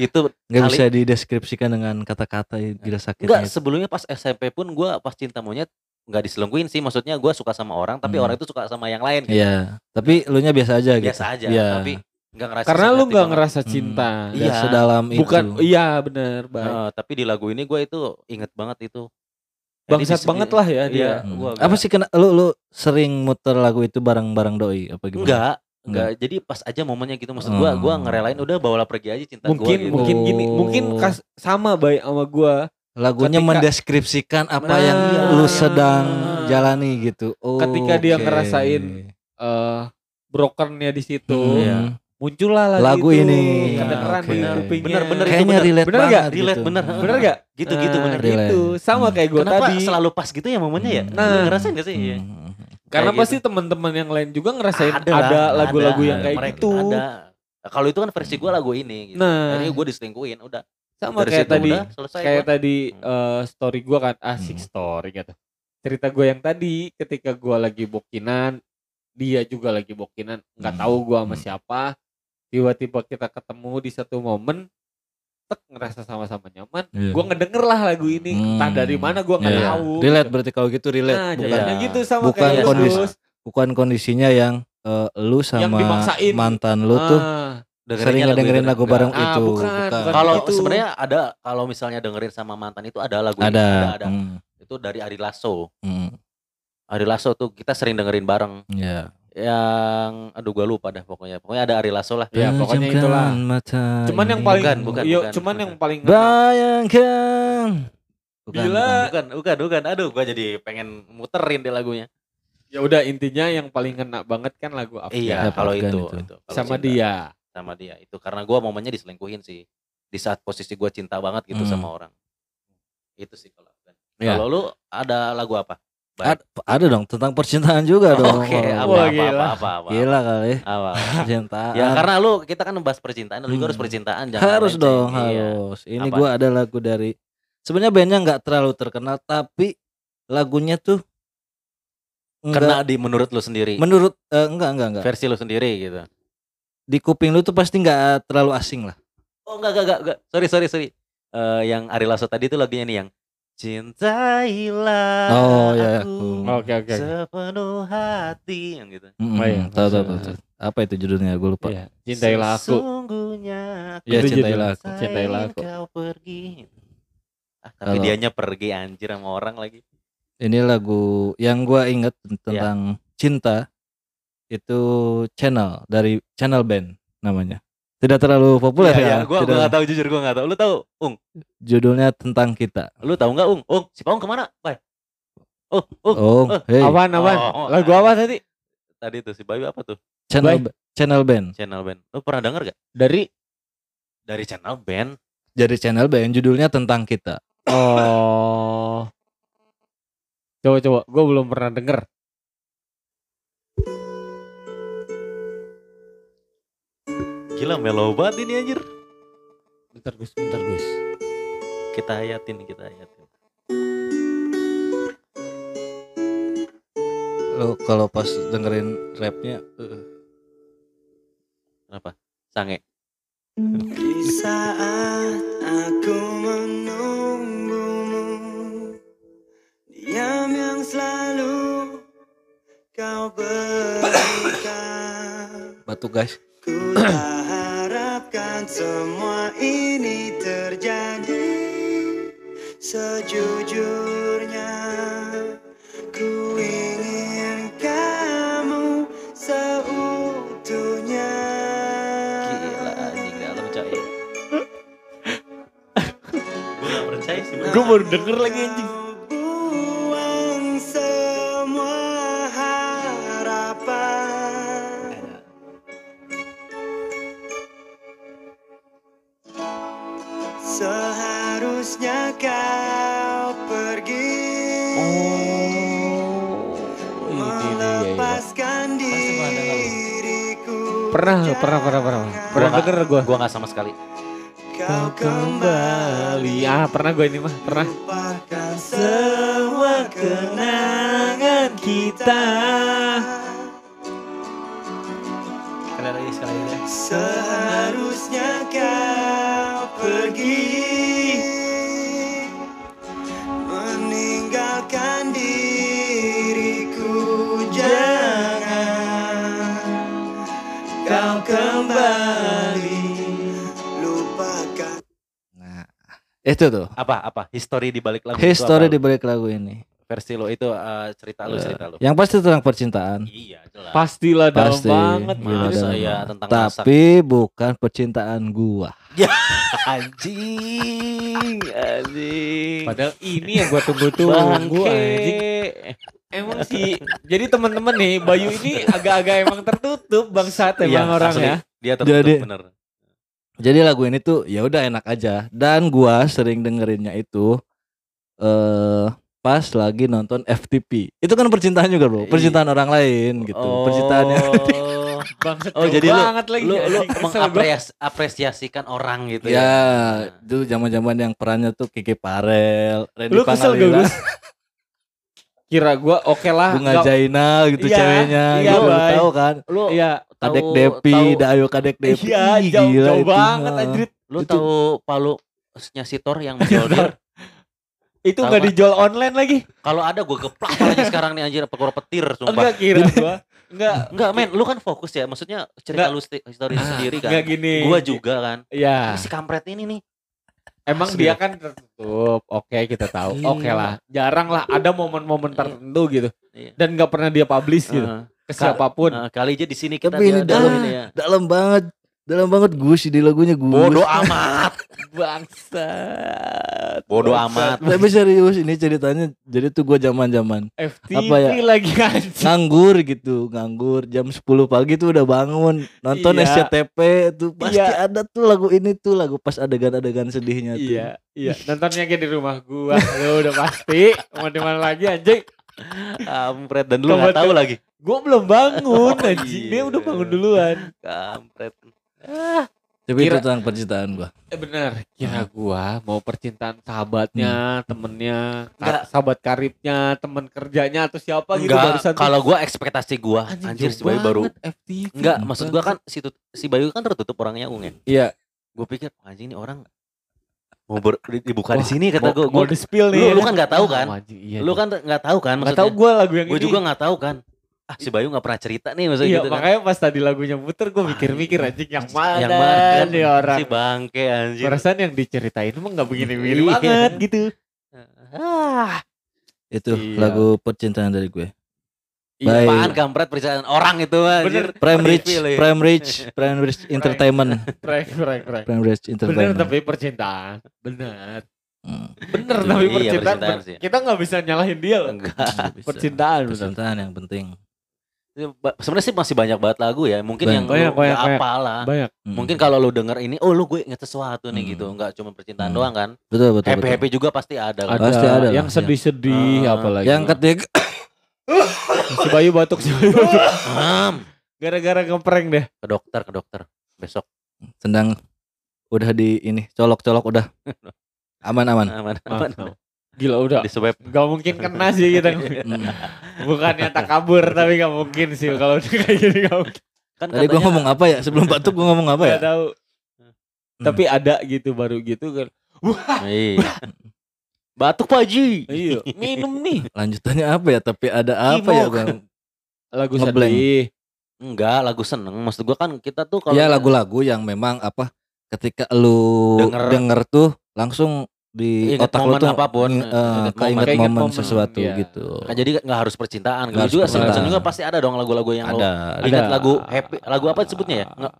Itu gak bisa dideskripsikan dengan kata-kata, gila sakitnya. Enggak, sebelumnya pas S M P pun gua pas cinta monyet gak diselingkuhin sih, maksudnya gua suka sama orang tapi hmm. orang itu suka sama yang lain gitu. Iya, tapi elunya biasa aja gitu. Biasa aja, ya. tapi Gak ngerasa karena lu gak ngerasa cinta hmm, ya. Sedalam itu. Bukan, iya bener nah, tapi di lagu ini gua itu inget banget itu. Bangsat banget lah ya dia. Iya, gua apa sih kena lu lu sering muter lagu itu bareng-bareng doi apa gimana? Enggak, enggak. Hmm. Jadi pas aja momennya gitu maksud gua, gua ngerelain udah bawalah pergi aja cinta mungkin, gua gitu. Mungkin mungkin gini, mungkin kas, sama baik sama gua. Lagunya ketika, mendeskripsikan apa nah, yang lu sedang nah, jalani gitu. Oh, ketika dia okay. ngerasain uh, brokernya di situ. Hmm. Muncul lah lagu itu. Ini kedengeran okay. bener bener-bener kayaknya bener. Relate bener banget gak? Relate gitu. Bener bener gak? Gitu-gitu bener gitu, gitu, gitu. Sama kayak gue tadi. Kenapa selalu pas gitu ya momennya ya? Nah, ngerasain gak sih? Hmm. Ya. Karena kayak pasti gitu. Teman-teman yang lain juga ngerasain ada, ada lagu-lagu ada, yang kayak mereka, gitu. Ada. Kalau itu kan versi gue lagu ini gitu. Nah, jadi gue diselingkuhin udah. Sama dari kayak tadi udah, selesai kayak gua. Tadi uh, story gue kan asik hmm. story gitu. Cerita gue yang tadi ketika gue lagi bokinan, dia juga lagi bokinan, enggak tahu gue sama siapa. Tiba-tiba kita ketemu di satu momen, tek ngerasa sama-sama nyaman. Yeah. Gue ngedenger lah lagu ini, hmm. entah dari mana gue nggak yeah. tahu. Relate gitu. Berarti kalau gitu relate. Nah, bukan yeah. gitu sama bukan kayak kondisi, bukan kondisinya yang uh, lu sama yang mantan lu ah. tuh sering dengerin lagu, lagu bareng ah, itu. Bukan. bukan. Kalau sebenarnya ada, kalau misalnya dengerin sama mantan itu ada lagu ada. Ini ada, ada. Hmm. Itu dari Ari Lasso. Hmm. Ari Lasso tuh kita sering dengerin bareng. Iya. Yeah. Yang aduh gua lupa dah pokoknya pokoknya ada Ari Lasso lah ya pokoknya itulah mata cuman yang paling bukan, bukan, yuk, bukan, cuman bukan. Yang paling bayangkan bukan, bila bukan, bukan bukan bukan aduh gua jadi pengen muterin deh lagunya ya udah intinya yang paling kena banget kan lagu Afgan iya kalau itu, itu. itu kalo sama cinta, dia sama dia itu karena gua momennya diselingkuhin sih di saat posisi gua cinta banget gitu hmm. sama orang itu sih kalau Afgan ya. Kalau lu ada lagu apa? Ad, ada dong tentang percintaan juga dong. Oke, okay, apa-apa-apa. Gila kali. Apa? Percintaan. Ya karena lu kita kan membahas percintaan, lu juga harus percintaan. Jangan harus dong, harus. Iya. Ini apa? Gua ada lagu dari. Sebenarnya bandnya nggak terlalu terkenal, tapi lagunya tuh kena di menurut lu sendiri. Menurut uh, enggak enggak enggak. Versi lu sendiri gitu. Di kuping lu tuh pasti nggak terlalu asing lah. Oh enggak enggak enggak. Sorry sorry sorry. Uh, yang Ari Lasso tadi itu lagunya nih yang. Cintailah oh, ya, aku okay, okay. sepenuh hati yang gitu. Mm-hmm. Oh, iya. Tahu tahu tahu. Apa itu judulnya? Gue lupa. Iya. Cintailah aku. Sesungguhnya aku. Ya, cintailah aku. Cintailah aku. Kau pergi. Ah, tapi dianya pergi anjir sama orang lagi. Ini lagu yang gue inget tentang ya. Cinta itu channel dari Channel Band namanya. Tidak terlalu populer ya. Iya, gua enggak tahu jujur gua enggak tahu. Lu tahu, Ung? Judulnya Tentang Kita. Lu tahu enggak, Ung? Ung, si Paung kemana? Bay. Oh, Ung. Ung. Hey. Apaan, apaan? Oh, oh, lagu apa tadi? Tadi tuh si Bayu apa tuh? Channel Band. Channel Band. Channel Band. Lu pernah denger enggak? Dari dari Channel Band. Dari Channel Band judulnya Tentang Kita. Oh. Coba-coba, gua belum pernah denger. Gila melo banget ini anjir. Bentar Gus, bentar Gus. Kita hayatin, kita hayatin. Lo kalau pas dengerin rapnya uh. Kenapa? Sange. Di saat aku menunggumu, diam yang selalu kau berikan. Batuk guys. Ku harapkan dan semua ini terjadi sejujurnya. Ku ingin kamu seutuhnya. Gila anjing dalam cahaya. Gue gak percaya sih. Gue baru denger lagi anjing. Seharusnya kau pergi, oh, melepaskan ya, ya. Diriku. Pernah, pernah, pernah, pernah. Pernah denger gue. Gue gak sama sekali. Kau kembali. Ah, pernah gue ini mah, pernah. Lupakan semua kenangan kita. Sekali lagi, sekali lagi. Seharusnya kau pergi, meninggalkan diriku. Jangan kau kembali, lupakan. Nah, itu tuh. Apa? Apa? History di balik lagu. History di balik lagu ini. Versi lo itu uh, cerita lo, cerita lo. Yang pasti tentang percintaan. Iya, jelas. Pastilah dalam pasti. Banget gitu saya tentang masak. Tapi bukan percintaan gua. Ya, anjing, anjing. Padahal ini yang gua tunggu-tunggu anjing. Emang sih. Jadi teman-teman nih, Bayu ini agak-agak emang tertutup bangsat emang ya, orangnya. Dia tertutup bener. Jadi lagu ini tuh ya udah enak aja dan gua sering dengerinnya itu eh uh, pas lagi nonton F T P. Itu kan percintaan juga, bro. Percintaan orang lain gitu. Oh. Percintaannya. Oh, jadi lu lagi lu, lu mengapresiasikan orang gitu ya. Ya, itu zaman-zaman yang perannya tuh Kiki Parel, Randy Pangalila. Kira gua oke okay lah. Bunga gak... Jainal gitu ya, ceweknya ya, gitu. Lu tahu kan? Lu ya, Kadek tahu, Depi, Dayo Kadek Depi. Iya, jauh banget anjrit. Lu itu. Tahu palunya Sitor yang menjodir. Itu nggak dijual online lagi. Kalau ada gue geplak aja sekarang nih anjir, pegor petir sumpah. Enggak kira gue. Enggak, enggak men, lu kan fokus ya. Maksudnya cerita lu histori sendiri kan. Enggak gini. Gue juga kan. Iya. Si kampret ini nih. Emang Asli. Dia kan tertutup. Oke, kita tahu. Oke lah. Jarang lah ada momen-momen tertentu gitu. Dan nggak pernah dia publish gitu. Ke siapapun. Kali aja di sini kita. Tapi ini dalam ini ya. Dalam banget. Dalam banget Gus di lagunya Gus. Bodoh amat. Bangsat. Bodoh amat. Tapi serius ini ceritanya. Jadi tuh gue zaman-zaman F T V ya? Lagi anjing. Nganggur gitu, nganggur jam sepuluh pagi tuh udah bangun, nonton iya. S C T V tuh pasti iya. Ada tuh lagu ini tuh, lagu pas adegan-adegan sedihnya tuh. Iya, iya. Nontonnya kayak di rumah gua. Lu udah pasti mau di mana lagi anjing. Kampret dan lu enggak tahu lagi. Gua belum bangun anjing. Dia udah bangun duluan. Kampret. Ah, tapi itu tentang percintaan gua. Eh benar, kira gua mau percintaan sahabatnya, hmm. temennya, kar- sahabat karibnya, teman kerjanya atau siapa gitu barusan. Kalau gua ekspektasi gua, anjir, anjir si Bayu baru. F T V, enggak, banget. Maksud gua kan si, tut- si Bayu kan tertutup orangnya ungen. Iya. Gua pikir anjing ini orang mau ber- dibuka di sini kata gua. Gua di spill nih. Lu, lu kan enggak tahu kan? Wajib, iya, lu kan enggak tahu kan maksudnya. Enggak tahu gua lagu yang gua ini. Gua juga enggak tahu kan. Ah si Bayu gak pernah cerita nih maksudnya iya, gitu kan. Iya makanya pas tadi lagunya puter gue mikir-mikir anjing yang mana yang kan nih orang. Si bangke anjing. Perasaan yang diceritain emang gak begini-begini banget gitu. Ah. Itu iya. Lagu percintaan dari gue. Iya apaan kampret percintaan orang itu anjir. Prime Rich, Prime Rich, Prime Rich Entertainment. Prime, Prime, Prime. Prime Rich Entertainment. Bener tapi percintaan, bener. Hmm. Bener tapi iya, percintaan, percintaan ber- kita gak bisa nyalahin dia loh. Percintaan. Percintaan yang penting. Sebenarnya sih masih banyak banget lagu ya. Mungkin banyak, yang banyak, lu banyak, gak apalah banyak. Mungkin kalau lu denger ini, oh lu gue inget sesuatu nih hmm. gitu. Gak cuma percintaan hmm. doang kan. Betul betul. Happy-happy juga pasti ada, ada, pasti ada. Yang sedih-sedih ya. Apalagi yang ketiga si Bayu batuk, si Bayu batuk. Gara-gara ngeprank deh. Ke dokter, ke dokter besok. Sedang udah di ini, colok-colok udah. Aman-aman. Aman-aman. Gila udah disebab. Gak mungkin kena sih kita. Bukannya tak kabur tapi gak mungkin sih kalau udah kayak gini gak mungkin. Kan tadi gue ngomong apa ya? Sebelum batuk gue ngomong apa ya? Gak tahu. Hmm. Tapi ada gitu baru gitu kan. Wah. Batuk Pak Haji. Iya. Minum nih. Lanjutannya apa ya? Tapi ada apa Imo. Ya bang? Lagu sedih. Enggak, lagu seneng. Maksud gue kan kita tuh kalau ya lagu-lagu yang memang apa? ketika lu denger, denger tuh langsung di inget otak lu tuh apapun, uh, keinget momen, momen sesuatu yeah. gitu. Nah, jadi gak harus percintaan gak gitu harus juga percintaan. Sering juga pasti ada dong lagu-lagu yang ada, lo ingat lagu happy, lagu apa sebutnya ya? Nge-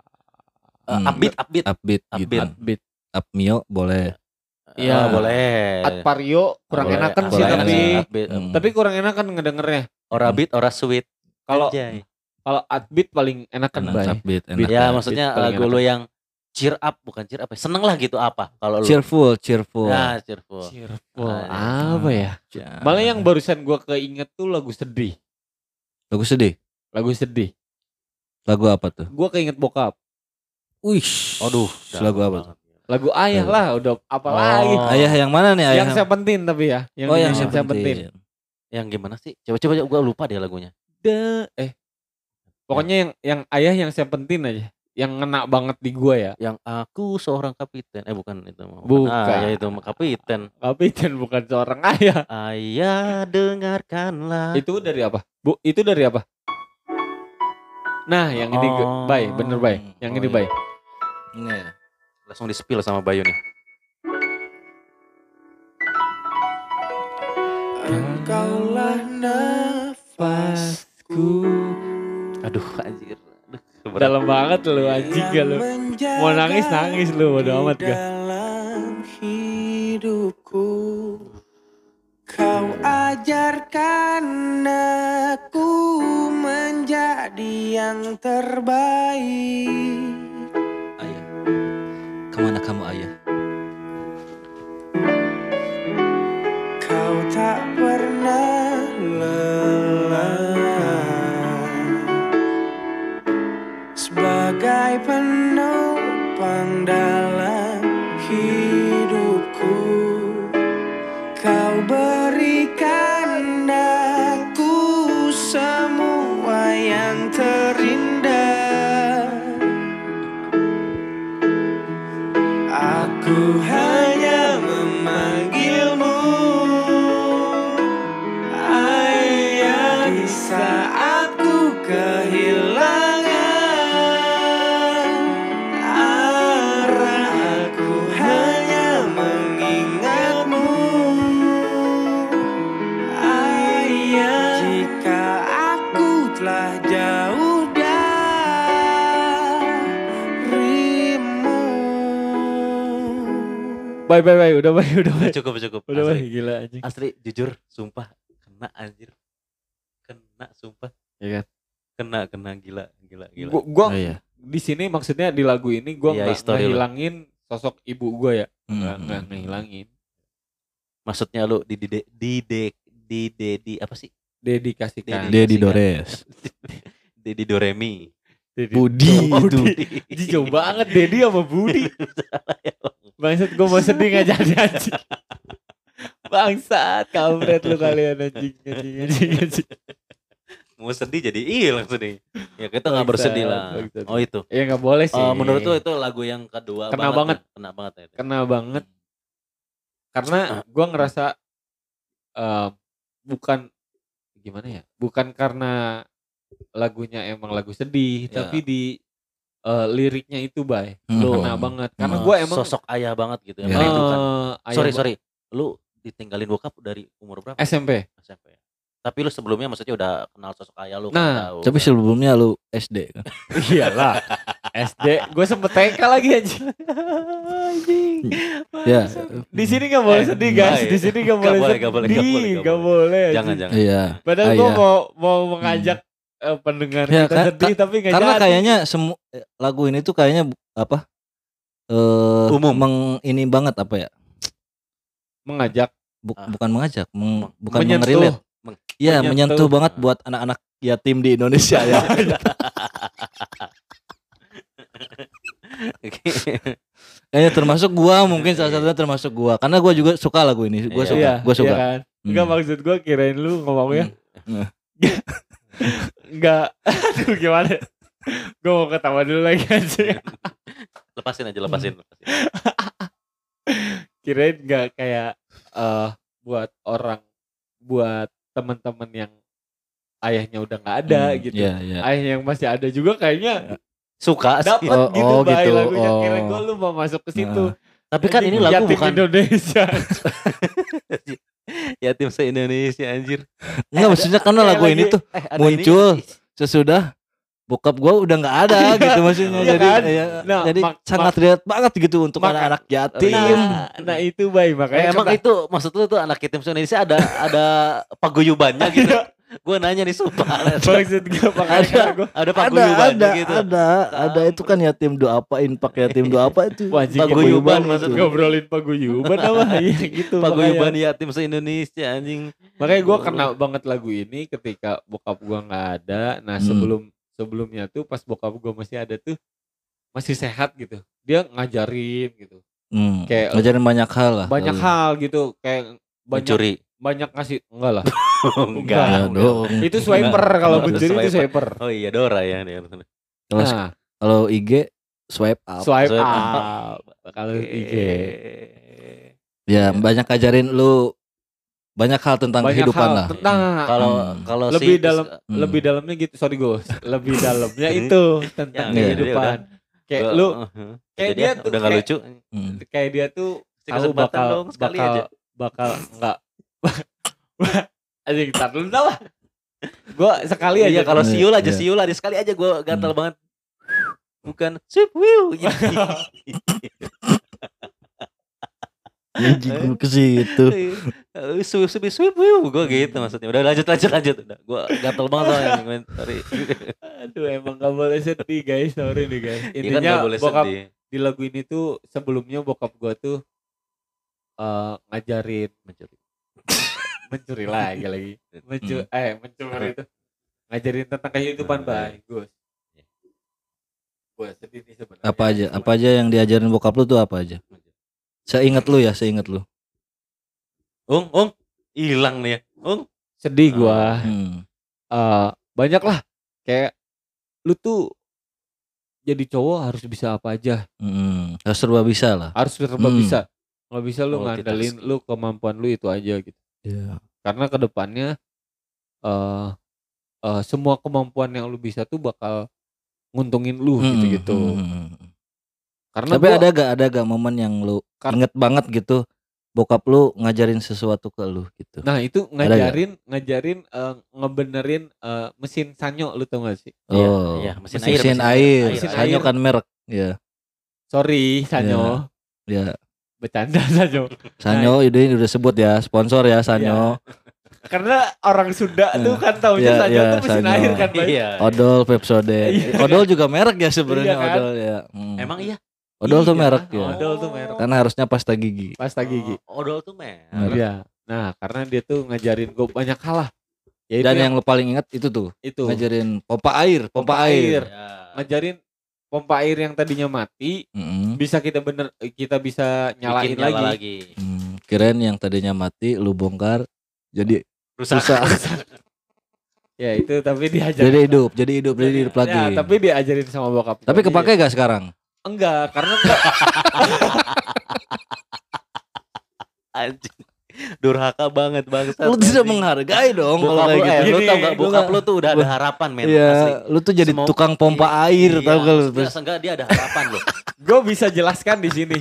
hmm, upbeat, upbeat, upbeat, upbeat, upbeat, upmio boleh. Iya, ah, boleh. Atpario kurang boleh. Enakan boleh. Sih tapi hmm. tapi kurang enakan ngedengernya. Ora beat, ora sweet. Kalau kalau upbeat paling enakan banget. Enak ya, maksudnya lagu lo yang cheer up, bukan cheer up, seneng lah gitu apa kalau lu cheerful, cheerful. Nah, cheerful. Cheerful. Ah, apa ya? Jangan. Malah yang barusan gua keinget tuh lagu sedih. Lagu sedih. Lagu sedih. Lagu apa tuh? Gua keinget bokap. Uish. Aduh, lagu apa tuh? Lagu ayah lah, udah apa oh. lagi? Ayah yang mana nih ayah? Yang saya penting tapi ya. Yang oh, yang saya penting. Yang gimana sih? Coba-coba gua lupa deh lagunya. De eh. Pokoknya yang yang ayah yang saya penting aja. Yang ngena banget di gua ya. Yang aku seorang kapiten. Eh bukan itu. Bukan. bukan. Ayah itu kapiten. Kapiten bukan seorang ayah. Ayah dengarkanlah. Itu dari apa? Bu, itu dari apa? Nah, yang oh. ini Bay, bener Bay. Yang oh, ini Bay. Ini ya. Langsung di-spill sama Bayu nih. Engkaulah nafasku. Aduh, anjir. Dalam banget lu anjing gak lu. Mau nangis nangis lu bodo amat gak. Dalam hidupku kau ajarkan aku menjadi yang terbaik. Ayah, kemana kamu ayah? Kau tak pernah lelah sebagai penopang dalam hidupku. Kau berikan aku semua yang terindah. Aku hanya memanggilmu ayah di saat ku kehilangan. Bye bye bye udah bye udah bye. Cukup cukup. Udah bye gila anjing. Asli jujur sumpah kena anjir. Kena sumpah. Iya kan? Kena kena gila gila gila. Gua, gua oh, iya. di sini maksudnya di lagu ini gua enggak iya, ngehilangin sosok ibu gua ya. Enggak mm-hmm. ngehilangin. Maksudnya lu di di di di di apa sih? Dedikasikan. Dedi Dores. Dedi Doremi. Budi itu. Jadi jauh banget Dedi sama Budi. Bangsat gue mau sedih gak jadi anjing. Bangsat kampret lu kalian anjing, anjing, anjing, anjing. Mau sedih jadi ilang sedih. Ya kita gak bersedih lah. Oh itu. Ya gak boleh sih. Oh, menurut lu itu lagu yang kedua kena banget. banget. Ya. Kena banget. Ya, itu. Kena banget. Karena gue ngerasa uh, bukan gimana ya. Bukan karena lagunya emang lagu sedih. Ya. Tapi di... Uh, liriknya itu Bay, lu kena hmm. banget karena gue emang sosok ayah banget gitu ya. Yeah. Uh, kan. Sorry sorry, lu ditinggalin bokap dari umur berapa? S M P. S M P. Tapi lu sebelumnya maksudnya udah kenal sosok ayah lu. Nah, tahu, tapi kan. Sebelumnya lu S D kan? Iyalah, S D. Gue sempet T K lagi aja. Anjing. Ya. Di sini nggak boleh sedih guys. Di sini nggak boleh sedih. Nggak boleh, nggak boleh, nggak boleh. Jangan jangan. Iya. Padahal gue mau mau mengajak. Eh, pendengar ya, kita kan, sedih ka, tapi gak karena jadi. Kayaknya semu, lagu ini tuh kayaknya apa uh, umum meng, ini banget apa ya mengajak Buk, ah. bukan mengajak meng, bukan menyentuh meng, ya menyentuh, menyentuh banget ah. buat anak-anak yatim di Indonesia ya. Kayaknya termasuk gua mungkin salah satunya termasuk gua karena gua juga suka lagu ini gua iya, suka iya, gua suka iya kan? hmm. Enggak maksud gua kirain lu ngomongnya hmm. Enggak, aduh gimana? Gue mau ketawa dulu lagi aja. Lepasin aja, lepasin. lepasin. Kirain nggak kayak uh, buat orang, buat teman-teman yang ayahnya udah nggak ada hmm, gitu, yeah, yeah. ayahnya yang masih ada juga kayaknya suka dapat oh, gitu oh, baik gitu. Lagunya oh. Kira gue lu mau masuk ke situ. Nah. Tapi kan ini lagu bukan Indonesia. Yatim se-Indonesia anjir. Enggak eh, maksudnya karena lagu lagi, ini tuh eh, muncul ini. Sesudah bokap gue udah gak ada gitu maksudnya. Ya jadi kan? Ya, nah, jadi mak- sangat relate mak- banget gitu untuk maka, anak-anak yatim. Nah, nah itu baik makanya. Eh, emang coba. Itu maksud lu tuh anak yatim se-Indonesia ada ada paguyubannya gitu. Gue nanya nih sumpah. Maksud gue ada, ada paguyubannya gitu. Ada, ada itu kan yatim doapain pakai yatim doa apa itu. Paguyuban maksud ngobrolin paguyuban apa gitu. Paguyuban yatim se-Indonesia anjing. Makanya gue kena banget lagu ini ketika bokap gue gak ada. Nah sebelum sebelumnya tuh pas bokap gue masih ada tuh masih sehat gitu. Dia ngajarin gitu. Hmm, kayak ngajarin banyak hal lah. Banyak lalu. Hal gitu kayak banyak mencuri. Banyak ngasih enggak lah. enggak, enggak dong. Itu swiper kalau mencuri itu swiper. Oh iya Dora ya dia. Kalau nah. Kalau I G swipe up. Swipe, swipe up. up. Kalau I G. Ya, ya banyak ajarin lu banyak hal tentang banyak kehidupan hal lah. Kalau hmm. kalau lebih si, dalam hmm. lebih dalamnya gitu. Sorry gue, lebih dalamnya itu tentang ya, kehidupan. Ya, kayak lu, kayak dia, dia tuh udah nggak lucu. Kayak, kayak dia tuh tahu bakal dong, sekali bakal, aja. bakal nggak. Aja kita dulu lah. Gue sekali aja. Kalau siul aja siul aja sekali aja gue gatal hmm. banget. Bukan sip wiu. Jadi gue ke situ. Sweep sweep sweep gue gitu maksudnya. Udah lanjut lanjut lanjut. Udah gue gatel banget soalnya. Sorry. Aduh emang gak boleh sedih guys. Sorry nih guys. Intinya ya kan bokap sedih. Di lagu ini tuh sebelumnya bokap gue tuh uh, ngajarin mencuri. mencuri lagi lagi. Mencuri hmm. eh mencuri itu ngajarin tentang kehidupan baik gue. Gue sedih nih sebenarnya. Apa aja? Apa aja yang diajarin bokap lu tuh apa aja? Seingat lu ya, seingat lu. Ung, ung, hilang nih ya. Ung, sedih gua. Hmm. Uh, banyak lah. Kayak lu tuh jadi cowok harus bisa apa aja. Hmm. Harus serba bisa lah. Harus serba hmm. bisa. Enggak bisa lu oh, ngandelin kita... lu kemampuan lu itu aja gitu. Iya. Yeah. Karena kedepannya uh, uh, semua kemampuan yang lu bisa tuh bakal nguntungin lu hmm. gitu-gitu. Hmm. Karena tapi gua, ada gak ada gak momen yang lu kar- inget banget gitu bokap lu ngajarin sesuatu ke lu gitu. Nah itu ngajarin ngajarin uh, ngebenerin uh, mesin sanyo lu tau gak sih? Oh ya, ya, mesin, mesin, air, mesin, air, air. mesin air sanyo kan merek ya. Sorry sanyo ya, ya. Bercanda sanyo sanyo nah, ini udah sebut ya sponsor ya sanyo ya. Karena orang Sunda tuh kan taunya yeah, sanyo yeah, tuh mesin sanyo. Air kan baik iya, iya. Odol Pepsode iya. Odol juga merek ya sebenarnya iya, kan? Odol ya hmm. emang iya Odol iya, tuh merek ya. Odol tuh merek. Karena harusnya pasta gigi. Pasta gigi. Oh, odol tuh merek. Iya. Nah, karena dia tuh ngajarin gue banyak hal lah. Ya, dan yang lo paling ingat itu tuh. Itu. Ngajarin pompa air, pompa, pompa air. air. Ya. Ngajarin pompa air yang tadinya mati, mm-hmm. bisa kita bener kita bisa nyalain bikin lagi. Nyala lagi. Hmm, keren yang tadinya mati lu bongkar jadi rusak. rusak. Ya, itu tapi diajarin. Jadi hidup, jadi hidup, jadi hidup lagi. Ya, tapi diajarin sama bokap. Tapi kepake enggak sekarang? Enggak, karena enggak. Anjing. Durhaka banget bangsa. Lu tidak menghargai dong kalau kayak gitu. Lu tau enggak bokap lu tuh udah ada harapan men. Iya, lu tuh jadi Semok, tukang pompa iya, air iya, tau enggak lu. Enggak dia ada harapan loh. Gua bisa jelaskan di sini.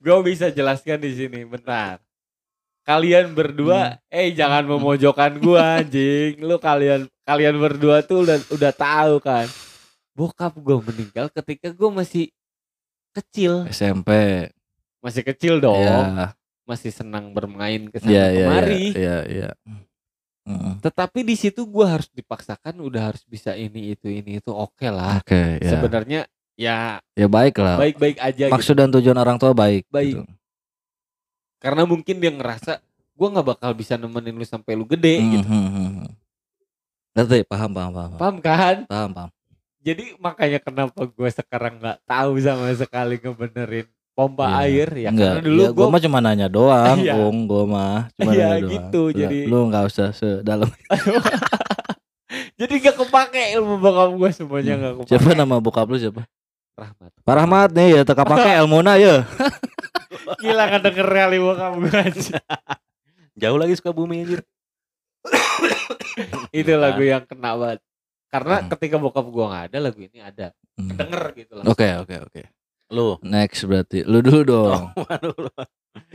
Gua bisa jelaskan di sini. Bentar. Kalian berdua hmm. eh jangan memojokkan gua anjing. Lu kalian kalian berdua tuh udah udah tahu kan. Bokap gue meninggal ketika gue masih kecil. S M P. Masih kecil dong. Yeah. Masih senang bermain kesana yeah, kemari. Iya, yeah, iya. Yeah, yeah. uh-uh. Tetapi di situ gue harus dipaksakan udah harus bisa ini itu ini itu oke okay lah. Oke, okay, yeah. Sebenarnya ya ya baik lah. Baik-baik aja. Maksud gitu. Dan tujuan orang tua baik. Baik. Gitu. Karena mungkin dia ngerasa gue enggak bakal bisa nemenin lu sampai lu gede mm-hmm. gitu. Ngerti, paham, paham, paham. Paham kan? Paham, paham. Jadi makanya kenapa gue sekarang nggak tahu sama sekali ngebenerin pompa ya, air ya enggak, karena dulu ya, gue mah cuma nanya doang, iya. Ung gue mah cuma iya, nanya doang. Gitu, udah, jadi lu nggak usah sedalam. Jadi nggak kepake ilmu bokap gue semuanya nggak kepake. Siapa nama bokap lu siapa? Rahmat. Pak Rahmat nih ya tak kepake ilmunya ya. Gila nggak denger kali bokap gue aja. Jauh lagi suka bumi anjir. Itu lagu yang kena banget. Karena hmm. ketika bokap gue gak ada, lagu ini ada. Hmm. Denger gitu lah. Oke, okay, oke, okay, oke. Okay. Lu. Next berarti. Lu dulu dong. Oh,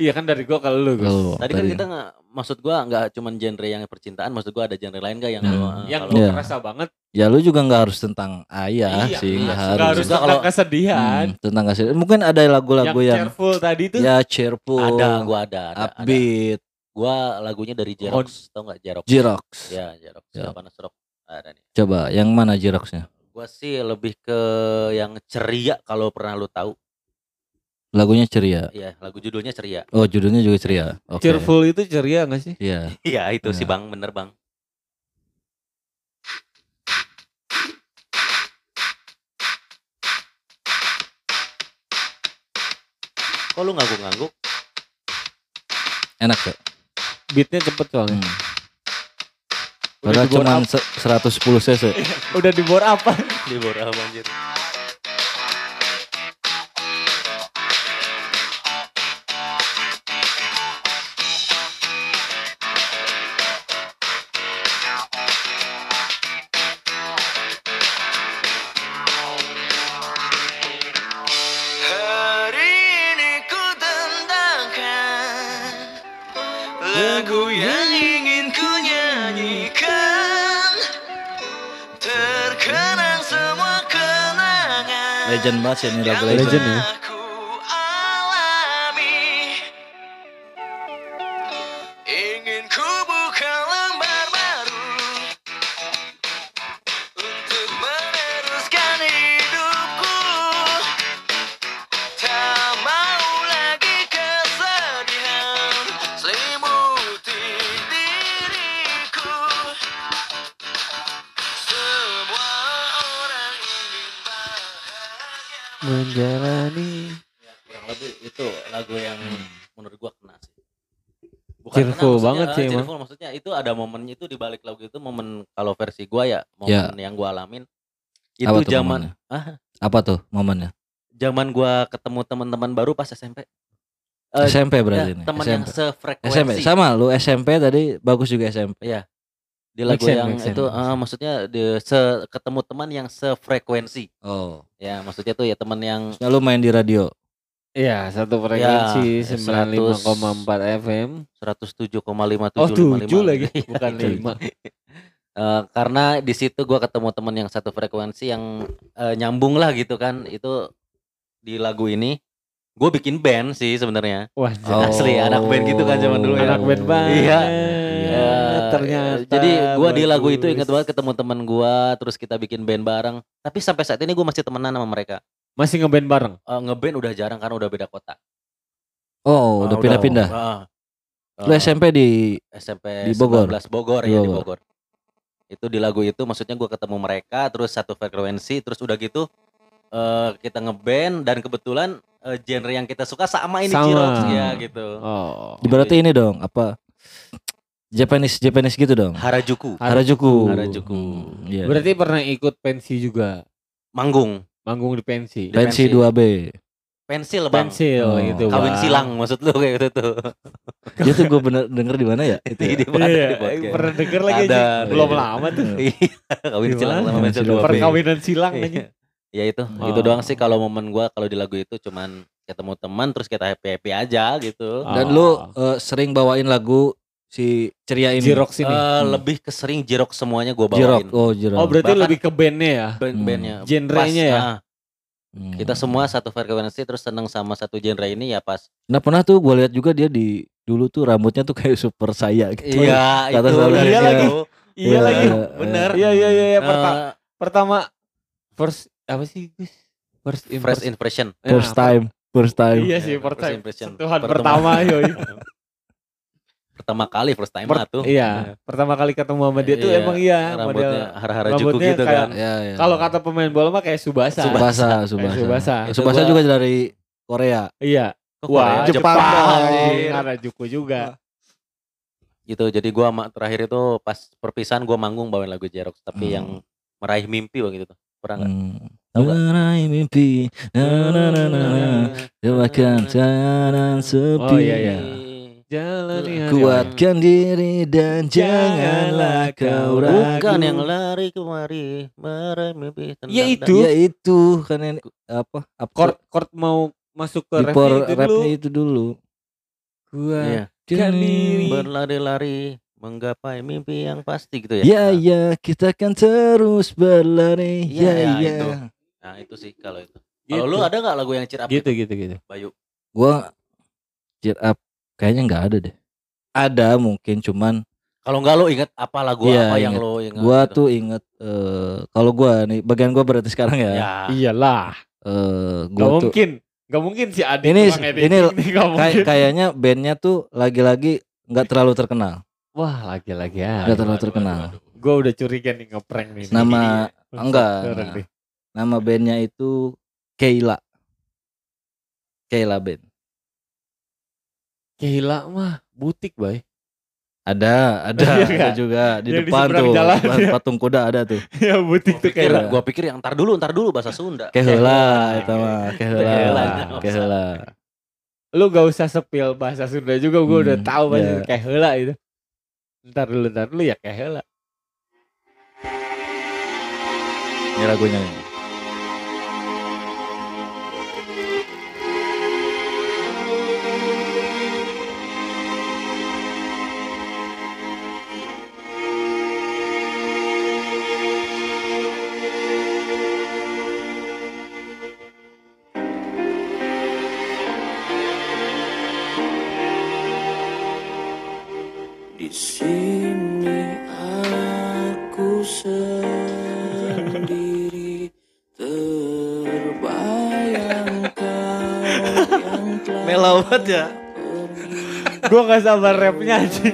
iya kan dari gue kalau lu. Gus. Tadi kan tadi. kita gak, maksud gue gak cuman genre yang percintaan. Maksud gue ada genre lain gak yang hmm. lu, yang lu yeah. kerasa banget. Ya lu juga gak harus tentang ayah iya, sih. Gak harus, gak harus tentang kalau, kesedihan. Hmm, tentang kesedihan. Mungkin ada lagu-lagu yang, yang cheerful tadi tuh. Ya cheerful. Ada, gue ada. ada upbeat. Gue lagunya dari Jerox. Tau gak Jerox? Jerox. Ya Jerox. Ya. Panas Rock. Ada nih. Coba yang mana Jeroxnya? Gua sih lebih ke yang ceria, kalau pernah lu tahu. Lagunya ceria. Iya, lagu judulnya ceria. Oh, judulnya juga ceria. Okay. Cheerful itu ceria enggak sih? Iya. Iya, itu ya. sih Bang, bener Bang. Kok lu ngangguk-ngangguk? Enak tuh. Beatnya cepet soalnya. Hmm. Padahal cuma seratus sepuluh cc. Udah dibor apa? Dibor apa anjir. Legend banget sih ini lagu legend, legend ya. Menjalani yang lebih itu lagu yang menurut gua kena sih. Bukan cheerful banget sih, cheerful maksudnya itu ada momennya, itu di balik lagu itu momen, kalau versi gua ya momen ya. yang gua alamin itu apa zaman ah, apa tuh momennya? Zaman gua ketemu teman-teman baru pas S M P. Uh, S M P berarti ya, ini. Teman yang sefrekuensi. S M P sama lu S M P tadi bagus juga S M P. Iya. Di lagu Mixen, yang Mixen, itu Mixen. Uh, maksudnya di, se, ketemu teman yang sefrekuensi. Oh. Ya, maksudnya tuh ya teman yang selalu main di radio. Iya, satu frekuensi ya, sembilan puluh lima koma empat F M, seratus tujuh koma lima tujuh lima lima. Oh, tujuh lagi, bukan lima. uh, karena di situ gua ketemu teman yang satu frekuensi yang uh, nyambung lah gitu kan. Itu di lagu ini gue bikin band sih sebenarnya. Wah, oh. asli anak band gitu kan zaman dulu ya. Anak band banget. Iya. Ya, ternyata jadi gue di lagu itu ingat banget ketemu teman gue, terus kita bikin band bareng. Tapi sampai saat ini gue masih temenan sama mereka. Masih ngeband bareng? Uh, ngeband udah jarang karena udah beda kota. Oh, uh, udah pindah-pindah. Uh, Lu S M P di S M P di Bogor. sembilan belas Bogor, Bogor ya di Bogor. Itu di lagu itu maksudnya gue ketemu mereka, terus satu frekuensi, terus udah gitu uh, kita ngeband dan kebetulan uh, genre yang kita suka sama ini Jirox ya gitu. Oh. Berarti ini dong apa? Japanese Japanese gitu dong. Harajuku. Harajuku. Harajuku. Hmm, yeah. Berarti pernah ikut pensi juga. Manggung. Manggung di pensi. Di pensi dua B. Pensil Bang. Pensil oh. gitu. Kawin bang. Silang maksud lu kayak gitu tuh. Dia tuh gue bener denger di mana ya? Itu di mana yeah. di podcast. Pernah denger lagi aja. Belum lama tuh. Kawin silang sama pensil dua B. Perkawinan silang aja. Ya itu. Oh. Itu doang sih kalau momen gue kalau di lagu itu cuman ketemu teman terus kita happy-happy aja gitu. Oh. Dan lu uh, sering bawain lagu si ceria ini, Jirox ini. Uh, hmm. lebih kesering Jirox semuanya gue bawain. Jirox. Oh, Jirox. Oh berarti bahkan lebih ke bandnya ya, band-bandnya, hmm. genrenya ya. Nah, hmm. kita semua satu frekuensi terus seneng sama satu genre ini ya pas. Nah pernah tuh gue lihat juga dia di dulu tuh rambutnya tuh kayak super saya gitu. Iya itu. Iya lagi. Iya lagi. Bener. Iya iya iya. Pertama first apa sih Gus? First impression. First time. First time. Iya sih first time. Sentuhan pertama yoi. Pertama kali first time per, tuh. Iya, pertama kali ketemu sama dia tuh iya, emang iya model hara-harajuku gitu kayak, kan. Iya, iya. Kalau kata pemain bola mah kayak Subasa. Subasa, Subasa. Eh, Subasa. Subasa juga dari Korea. Iya. Wah, Korea, Jepang. Harajuku juga. Gitu. Jadi gua terakhir itu pas perpisahan gua manggung bawain lagu Jerox tapi hmm. yang meraih mimpi begitu tuh. Pernah enggak? Hmm. Meraih mimpi. Na na na na. Doakan jalan sepi. Oh iya iya. jalani, kuatkan diri dan janganlah kau ragu. Bukan yang lari kemari meremeh tenang. Ya itu, ya itu karena apa? Chord chord mau masuk ke refnya itu, dulu. itu dulu. Kuatkan ya. diri berlari-lari menggapai mimpi yang pasti gitu ya. Ya nah. ya kita akan terus berlari. Ya ya. ya. Itu. Nah itu sih kalau itu. Gitu. Kalau lu ada gak lagu yang cheer up gitu gitu gitu? Bayu. Gua cheer up kayaknya nggak ada deh. Ada mungkin cuman kalau nggak lo inget apa lagu iya, apa inget. yang lo inget? Gua gitu. tuh inget uh, kalau gua nih bagian gua berarti sekarang ya. ya. Iyalah. Uh, gua gak tuh, mungkin nggak mungkin sih ada. Ini ini kay- kayaknya bandnya tuh lagi-lagi nggak terlalu terkenal. Wah lagi-lagi ya. Nggak terlalu aduh, terkenal. Aduh, aduh. Gua udah curiga nih ngeprank nih. Nama enggak? Nah, nama bandnya itu Keila. Keila band. Keila mah butik, Bay. Ada, ada, ada juga di yang depan di tuh. Jalan, ya. Patung kuda ada tuh. Ya butik tuh Keila. Gua pikir yang ntar dulu, ntar dulu bahasa Sunda. Keila itu mah, Keila. Keila. Lu gak usah sepil bahasa Sunda juga, gua hmm, udah tahu bahasa yeah. Keila itu. Ntar dulu, ntar dulu ya Keila. Ini lagunya nih. Ya. Gue gak sabar rapnya aja.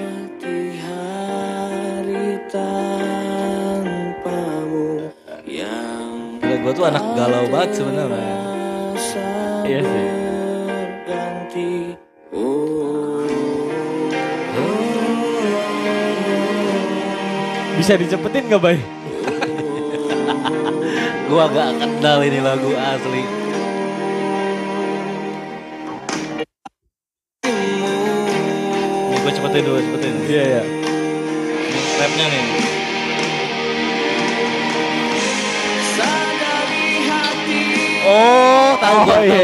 Gila, gue tuh anak galau banget sebenarnya. Iya sih. Bisa dicepetin gak, Bay? Gue gak kenal ini lagu asli. Cepetin dulu, cepetin. Iya, iya. Rapnya nih. Oh, tahu oh, gak? Iya,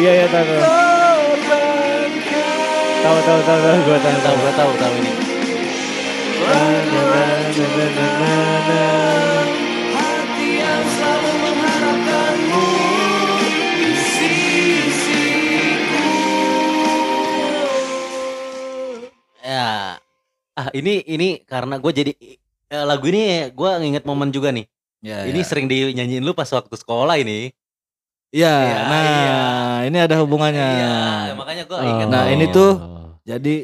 iya, iya, tahu. Tahu, tahu, tahu, tahu, gue tahu, tahu, gue tahu, tahu ini. Hati yang selalu mengharapkanmu. Ya, ah ini ini karena gue jadi eh, lagu ini gue nginget momen juga nih. Ya, ini ya. Sering dinyanyiin lu pas waktu sekolah ini. Iya. Ya, nah, ya. Ini ada hubungannya. Iya, makanya gue oh. inget. Nah, ini tuh jadi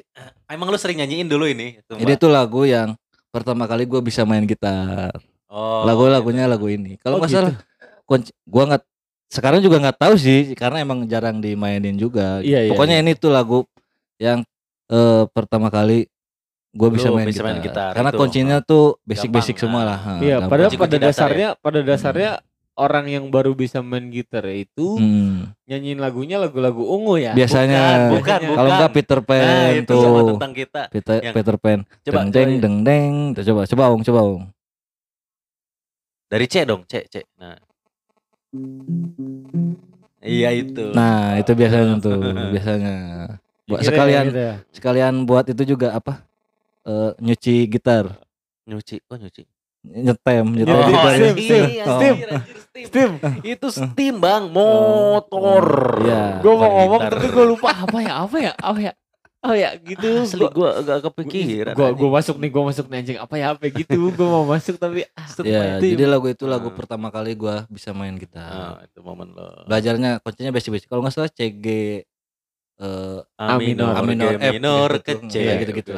emang lu sering nyanyiin dulu ini. Itu, ini tuh lagu yang pertama kali gue bisa main gitar. Oh. Lagu-lagunya gitu. Lagu ini. Kalau oh, masalah gitu. Gue nggak sekarang juga nggak tahu sih karena emang jarang dimainin juga. Ya, Pokoknya ya, ini ya. tuh lagu yang Uh, pertama kali gue bisa main bisa gitar, main gitar karena kuncinya tuh basic-basic semua lah. Iya, padahal pada dasarnya ya? pada dasarnya hmm. orang yang baru bisa main gitar itu hmm. nyanyiin lagunya lagu-lagu ungu ya. Biasanya, bukan, bukan, bukan. Kalau enggak Peter Pan nah, itu tuh. Sama tentang kita. Peter, yang... Peter Pan. Coba, deng deng deng. Coba, coba Ung, coba Ung. Dari C dong, C, C. Nah. Iya itu. Nah, itu biasanya tuh, biasanya. Buat sekalian gitu ya. sekalian buat itu juga apa uh, nyuci gitar nyuci oh nyuci nyetem nyetem oh, gitar steam, steam, oh. steam steam itu steam bang motor oh, ya, gue mau ngomong tapi gue lupa apa ya apa ya apa ya oh ya gitu asli gue agak kepikiran gue gue masuk nih gue masuk nih anjing apa ya apa gitu gue mau masuk tapi ah, ya, jadi lagu itu lagu ah. pertama kali gue bisa main gitar ah, itu momen lo belajarnya kuncinya basic-basic kalau nggak salah C G Uh, A minor, A minor, F, minor ke C, gitu-gitu.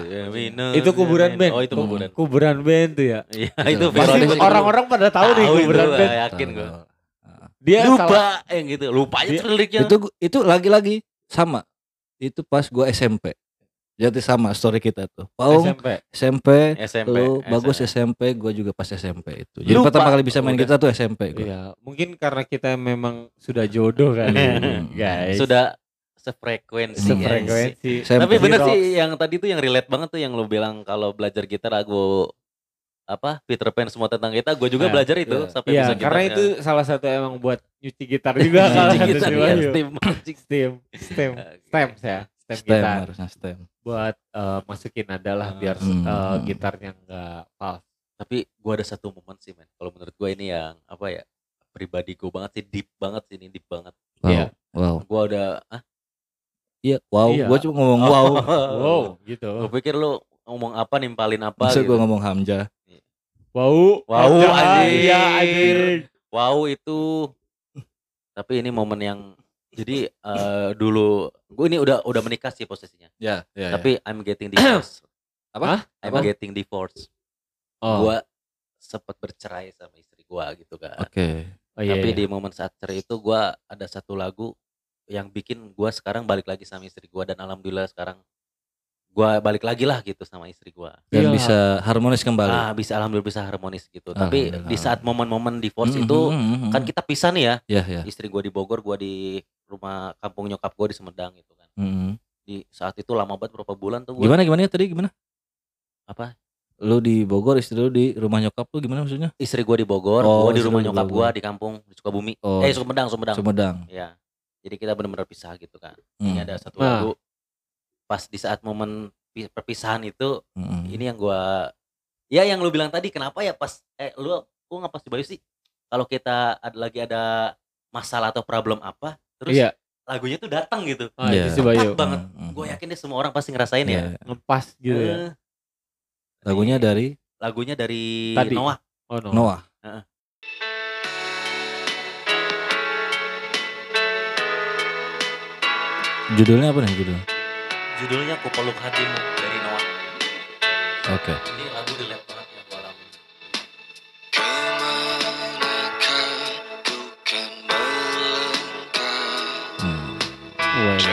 Itu kuburan band. Oh, itu kuburan. Kuburan band tuh ya. Iya, itu pasti orang-orang pada tahu nih kuburan band. Yakin gue. Dia lupa yang gitu, lupa aja liriknya. Itu itu lagi-lagi sama. Itu pas gue S M P. Jadi sama story kita tuh. Paung S M P, lu bagus S M P, gue juga pas S M P itu. Jadi pertama kali bisa main gitar tuh S M P gue. Iya, mungkin karena kita memang sudah jodoh kan. Guys. Sudah Sefrekuensi. Sefrekuensi. Ya. Tapi bener sih yang tadi tuh yang relate banget tuh yang lu bilang kalau belajar gitar aku apa Peter Pan semua tentang gitar, gue juga nah, belajar itu iya. sampai bisa iya, gitarnya. Karena itu salah satu emang buat nyuci gitar juga kalau nyuci gitar ya, stem, stem, stem, stem ya, stem gitar harusnya stem. Buat uh, masukin adalah biar hmm. uh, gitarnya nggak fals. Tapi gue ada satu momen sih men, kalau menurut gue ini yang apa ya pribadi gue banget sih, deep banget sih ini deep banget. Wow, ya. wow. Gue udah ah Iya, wow, iya. Gue cuma ngomong wow, wow, gitu. Gue pikir lu ngomong apa, nimpalin apa. Maksud gitu. Gue ngomong Hamzah. Wow, wow, anjir. Wow itu. Tapi ini momen yang, jadi uh, dulu, gue ini udah udah menikah sih posisinya. Ya, yeah, yeah, tapi yeah. I'm getting divorced. Apa? I'm apa? getting divorced. Oh. Gue sempat bercerai sama istri gue gitu kan. Oke. Okay. Oh, yeah, tapi yeah. di momen saat cerai itu gue ada satu lagu yang bikin gue sekarang balik lagi sama istri gue, dan alhamdulillah sekarang gue balik lagi lah gitu sama istri gue dan ya. bisa harmonis kembali. Ah bisa, alhamdulillah bisa harmonis gitu. Tapi di saat momen-momen divorce mm-hmm, itu mm-hmm. kan kita pisah nih ya. Yeah, yeah. Istri gue di Bogor, gue di rumah kampung nyokap gue di Sumedang gitu kan. Mm-hmm. Di saat itu lama banget berapa bulan tuh. Gua... Gimana gimana ya tadi gimana? Apa? Lu di Bogor, istri lu di rumah nyokap lu, gimana maksudnya? Istri gue di Bogor, oh, gue di rumah nyokap gue di kampung di Sukabumi. Oh. Eh Sumedang, Sumedang. Sumedang. Iya. Jadi kita benar-benar pisah gitu kan. Hmm. Ini ada satu lagu nah. pas di saat momen perpisahan itu, hmm. ini yang gua ya yang lu bilang tadi, kenapa ya pas eh lu gua enggak pasti bayu sih. Kalau kita ada, lagi ada masalah atau problem apa, terus yeah. lagunya tuh datang gitu. Oh, yeah. Itu bayu. banget. Hmm. Gua yakin deh semua orang pasti ngerasain yeah. ya. Ngepas gitu uh, ya. Lagunya dari lagunya dari tadi. Noah. Oh, Noah. Noah. Uh-uh. Judulnya apa nih judulnya? Judulnya Ku Peluk Hatimu dari Noah. Oke. Okay. Ini lagu relate banget yang gue alamin. Hmm. Wow.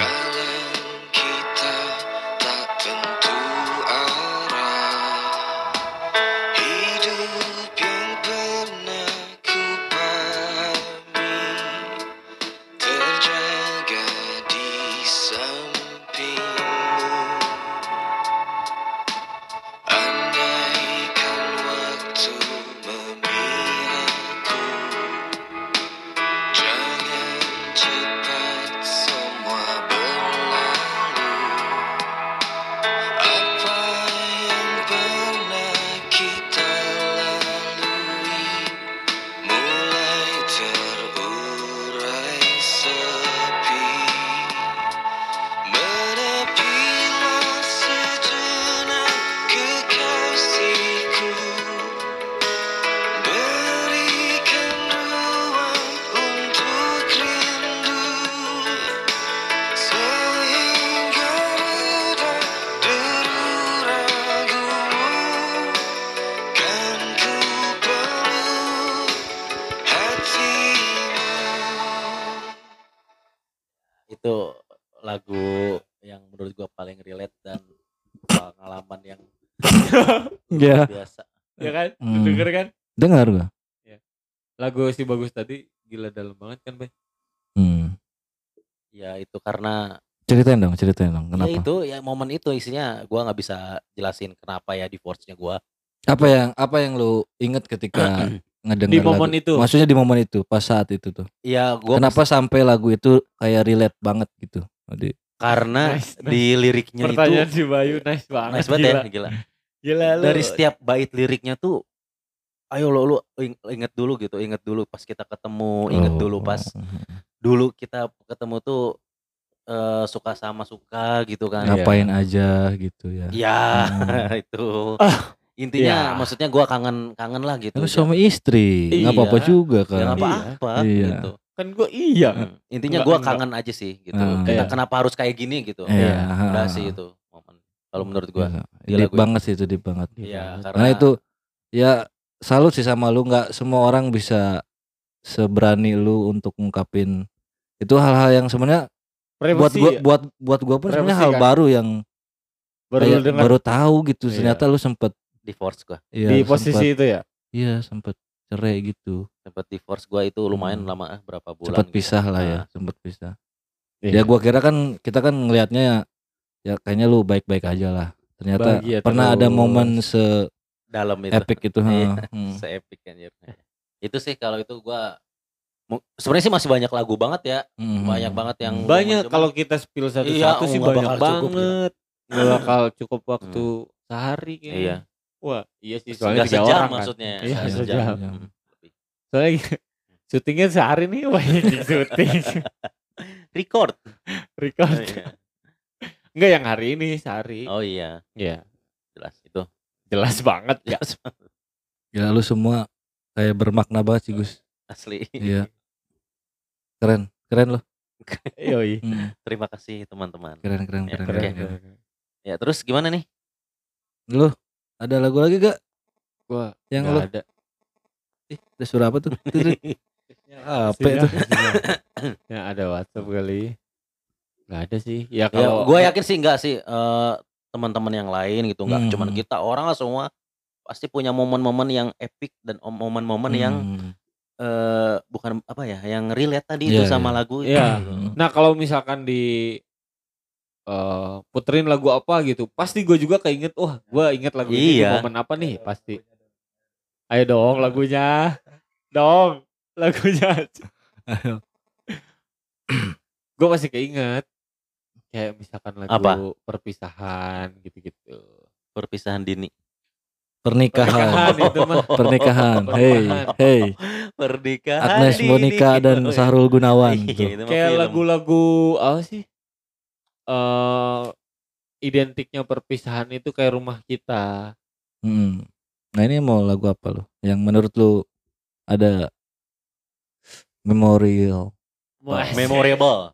Ya. Biasa. Ya kan? Hmm. Dengar kan? Dengar gak? Ya. Lagu si Bagus tadi gila dalam banget kan, Bay? Hmm. Ya itu karena ceritain dong, ceritain dong. Kenapa? Ya itu ya momen itu isinya gua enggak bisa jelasin kenapa ya divorce-nya gua. Apa yang apa yang lu inget ketika ngedenger di momen lagu itu? Maksudnya di momen itu, pas saat itu tuh. Iya, gua kenapa bisa... sampai lagu itu kayak relate banget gitu. Jadi karena nice, nice. di liriknya pertanyaan itu pertanyaan si Bayu nice banget. Nice banget gila. Ya, gila. Gila, dari setiap bait liriknya tuh ayo lo lu inget dulu gitu, inget dulu pas kita ketemu, inget dulu pas dulu kita ketemu tuh uh, suka sama suka gitu kan, ngapain ya. aja gitu ya ya hmm. itu ah, intinya ya. maksudnya gue kangen kangen lah gitu ya. Suami istri nggak iya. apa-apa juga kan, nggak apa-apa iya. gitu kan gue iya hmm. intinya gue kangen aja sih gitu hmm. kita, iya. kenapa harus kayak gini gitu ya, udah sih itu kalau menurut gue deep banget sih itu, deep banget ya, karena, karena itu ya salut sih sama lu, nggak semua orang bisa seberani lu untuk ngungkapin itu, hal-hal yang sebenarnya buat gua, ya? buat buat gua pun sebenarnya hal kan? baru yang baru, kayak, baru tahu gitu, ternyata iya. lu sempet divorce gua ya, di posisi sempet, itu ya iya sempet cerai gitu, sempet divorce gua itu lumayan hmm. lama berapa bulan sempet gitu. pisah lah nah. ya sempet pisah Ya gua kira kan kita kan ngelihatnya ya, ya kayaknya lu baik-baik aja lah. Ternyata bahagia pernah terus. Ada momen se dalam itu. Epic itu. Iya, hmm. Se-epic kan ya. Itu sih kalau itu gua sebenarnya sih masih banyak lagu banget ya. Hmm. Banyak banget yang banyak kalau kita spill satu-satu iya, satu sih banyak banget. Enggak bakal cukup waktu hmm. sehari kayaknya. Iya. Wah, iya sih soalnya tiga orang kan. Maksudnya. Iya, sejam. Sejam. Soalnya syutingnya sehari nih banyak di syuting. Record. Record. Oh, iya. Enggak yang hari ini sehari. Oh iya. Iya. Jelas itu. Jelas banget ya. Ya lu semua kayak bermakna banget sih Gus. Asli. Iya. Keren, keren loh. Yoi. Hmm. Terima kasih teman-teman. Keren, keren, keren. Ya, keren, keren, keren. Keren. Ya terus gimana nih? Lu ada lagu lagi gak? Gua yang lu ada. Ih, ada suara apa tuh? Apa itu? Ya ada WhatsApp kali. Gak ada sih. Ya kalau ya, gue yakin sih enggak sih uh, teman-teman yang lain gitu enggak hmm. cuman kita orang lah semua pasti punya momen-momen yang epic dan momen-momen hmm. yang uh, bukan apa ya yang relate tadi yeah, itu sama yeah. lagu itu. Yeah. Hmm. Nah kalau misalkan di uh, puterin lagu apa gitu pasti gue juga keinget wah gue inget lagu iya. ini momen apa nih pasti ayo dong lagunya dong lagunya gue masih keinget kayak misalkan lagu apa? Perpisahan gitu-gitu perpisahan dini pernikahan pernikahan, itu mah. Pernikahan. Hey hey pernikahan Agnes Monica dini. Dan Sahrul Gunawan gitu. Kayak lagu-lagu apa sih Uh, identiknya perpisahan itu kayak rumah kita. Hmm. Nah ini mau lagu apa lo? Yang menurut lo ada memorial, oh, memorable,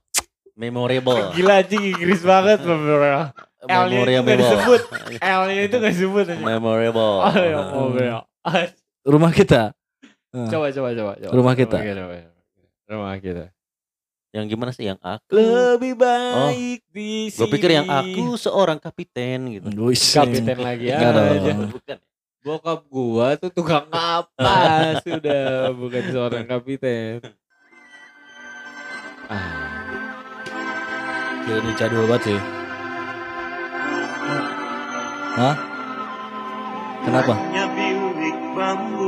memorable. Gila aja Inggris banget memorial. L-nya itu nggak disebut. L-nya itu nggak disebut. Memorable. Oh, ya, memorable. Rumah kita. Coba coba coba. coba. Rumah kita. Rumah kita. Rumah kita. Yang gimana sih yang aku lebih baik oh, di sini. Gue pikir yang aku seorang kapiten gitu. Luis. Kapiten lagi ya. Bukan. Bokap gua tuh tukang kapas sudah bukan seorang kapiten. Ah. Ini jadul banget sih. Hah? Kenapa?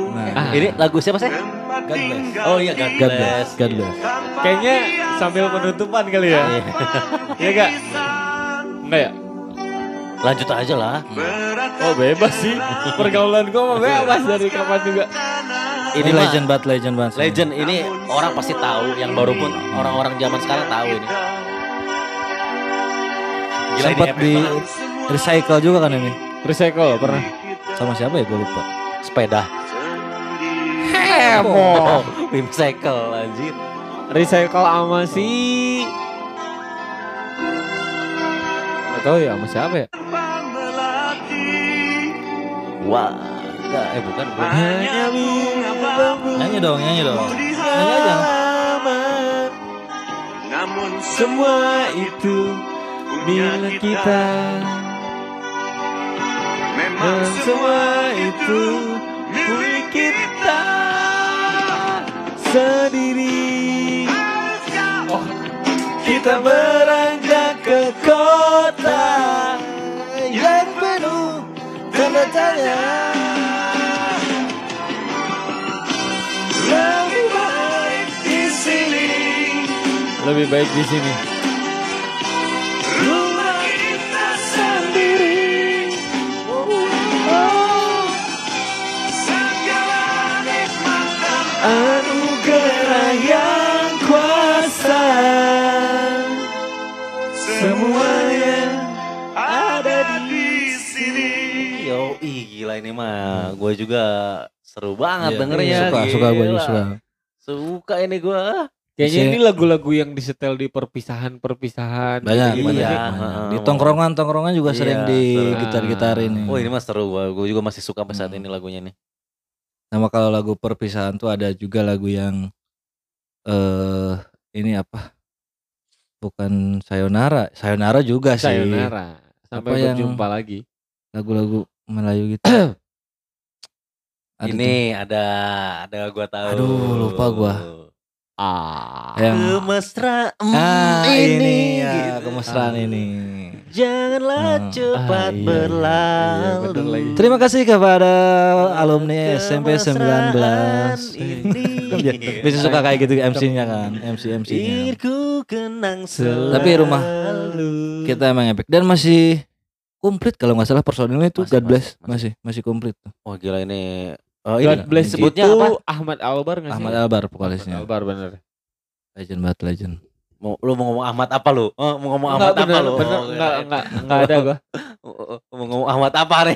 Nah, ah. Ini lagu siapa sih? God Bless. Oh iya God, God Bless. God Bless. Kayaknya sambil penutupan kali ya. Iya enggak? Enggak ya? Lanjut aja lah. Oh bebas sih. Pergaulan gua mah bebas dari kapan juga. Ini oh, legend banget, legend banget. Legend ini orang pasti tahu, yang baru pun orang-orang zaman sekarang tahu ini. Gila sempat di recycle juga kan ini? Recycle pernah. Sama siapa ya gua lupa. Sepeda. Heboh. Recycle anjir. Recycle sama si gak tau ya sama siapa ya. Wah enggak, eh bukan bukan. Nyanyi dong, nyanyi dong. Nyanyi aja. Namun semua itu milik kita. Memang semua itu milik kita sendiri. Kita beranjak ke kota yang penuh tanda tanya. Lebih baik di sini. Lebih baik di sini. Rumah kita sendiri. Oh, segala nikmatan anugerah yang kuasa. Semuanya ada di sini. Yo, ih gila ini mah. Gue juga seru banget yeah, dengernya. Suka, gila. Suka gue suka. Suka ini gue. Kayaknya ini lagu-lagu yang disetel di perpisahan-perpisahan. Banyak, banyak. Iya, di tongkrongan-tongkrongan juga iya, sering di gitar-gitar ini. Oh ini mah seru. Gue juga masih suka sampai saat hmm. ini lagunya nih. Nah kalau lagu perpisahan tuh ada juga lagu yang eh ini apa? Bukan sayonara, sayonara juga sih. Sayonara. Sampai apa berjumpa yang lagi. Lagu-lagu Melayu gitu. Ada ini tuh? ada, ada gua tahu. Aduh, lupa gua. ah, kemesraan ah, ini, ini ya, gitu. Kemesraan ah. ini. Janganlah ah. cepat ah, iya, berlalu. Iya, iya, terima kasih kepada alumni S M P sembilan belas. Bisa suka kayak gitu M C-nya kan, M C M C-nya. Tapi rumah kita emang epic dan masih komplit kalau nggak salah personilnya itu God Bless masih masih komplit. Oh gila ini. Oh, God Bless sebutnya apa? Ahmad Albar nggak sih? Ahmad Albar vokalisnya. Ahmad Albar bener. Legend banget legend. Mau lu mau ngomong Ahmad apa lu? Oh, mau ngomong Ahmad apa lu? Bener enggak enggak enggak ada gua. Mau ngomong Ahmad apa nih?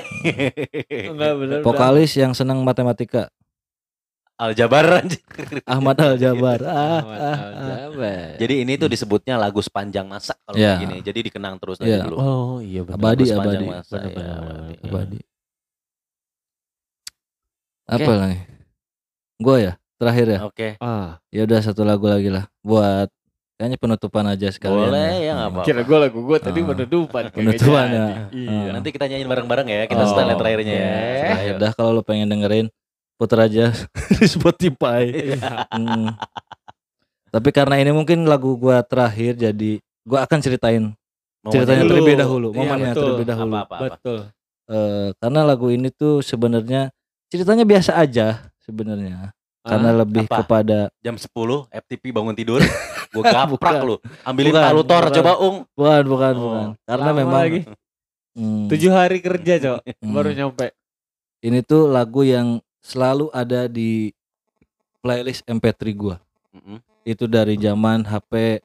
Enggak bener. Vokalis yang senang matematika. Aljabar. Ahmad Aljabar. Ahmad Aljabar. Jadi ini tuh disebutnya lagu sepanjang masa kalau begini. Jadi dikenang terus aja dulu. Oh iya benar. Abadi abadi. Abadi. Apa okay. lagi? Gue ya terakhir ya. Oke. Okay. Ah. Ya udah satu lagu lagi lah. Buat kayaknya penutupan aja sekalian. Boleh ya nggak ya, apa-apa. Kira gue lagu gue tadi ah. penutupan. Penutupan ya. Iya. Nanti kita nyanyiin bareng-bareng ya. Kita oh, style terakhirnya okay. ya. Ya udah kalau lo pengen dengerin puter aja di Spotify. hmm. Tapi karena ini mungkin lagu gue terakhir jadi gue akan ceritain Momen ceritanya dulu. terlebih dahulu. Momennya ya, terlebih dahulu. Apa-apa, apa. Betul. Uh, karena lagu ini tuh sebenarnya ceritanya biasa aja sebenarnya ah, karena lebih apa? kepada jam sepuluh F T P bangun tidur gue gaprak lu ambilin palu tor coba ung bukan bukan oh, bukan karena memang lagi. Hmm, tujuh hari kerja coba hmm. baru nyampe. Ini tuh lagu yang selalu ada di playlist M P tiga gue mm-hmm. itu dari zaman H P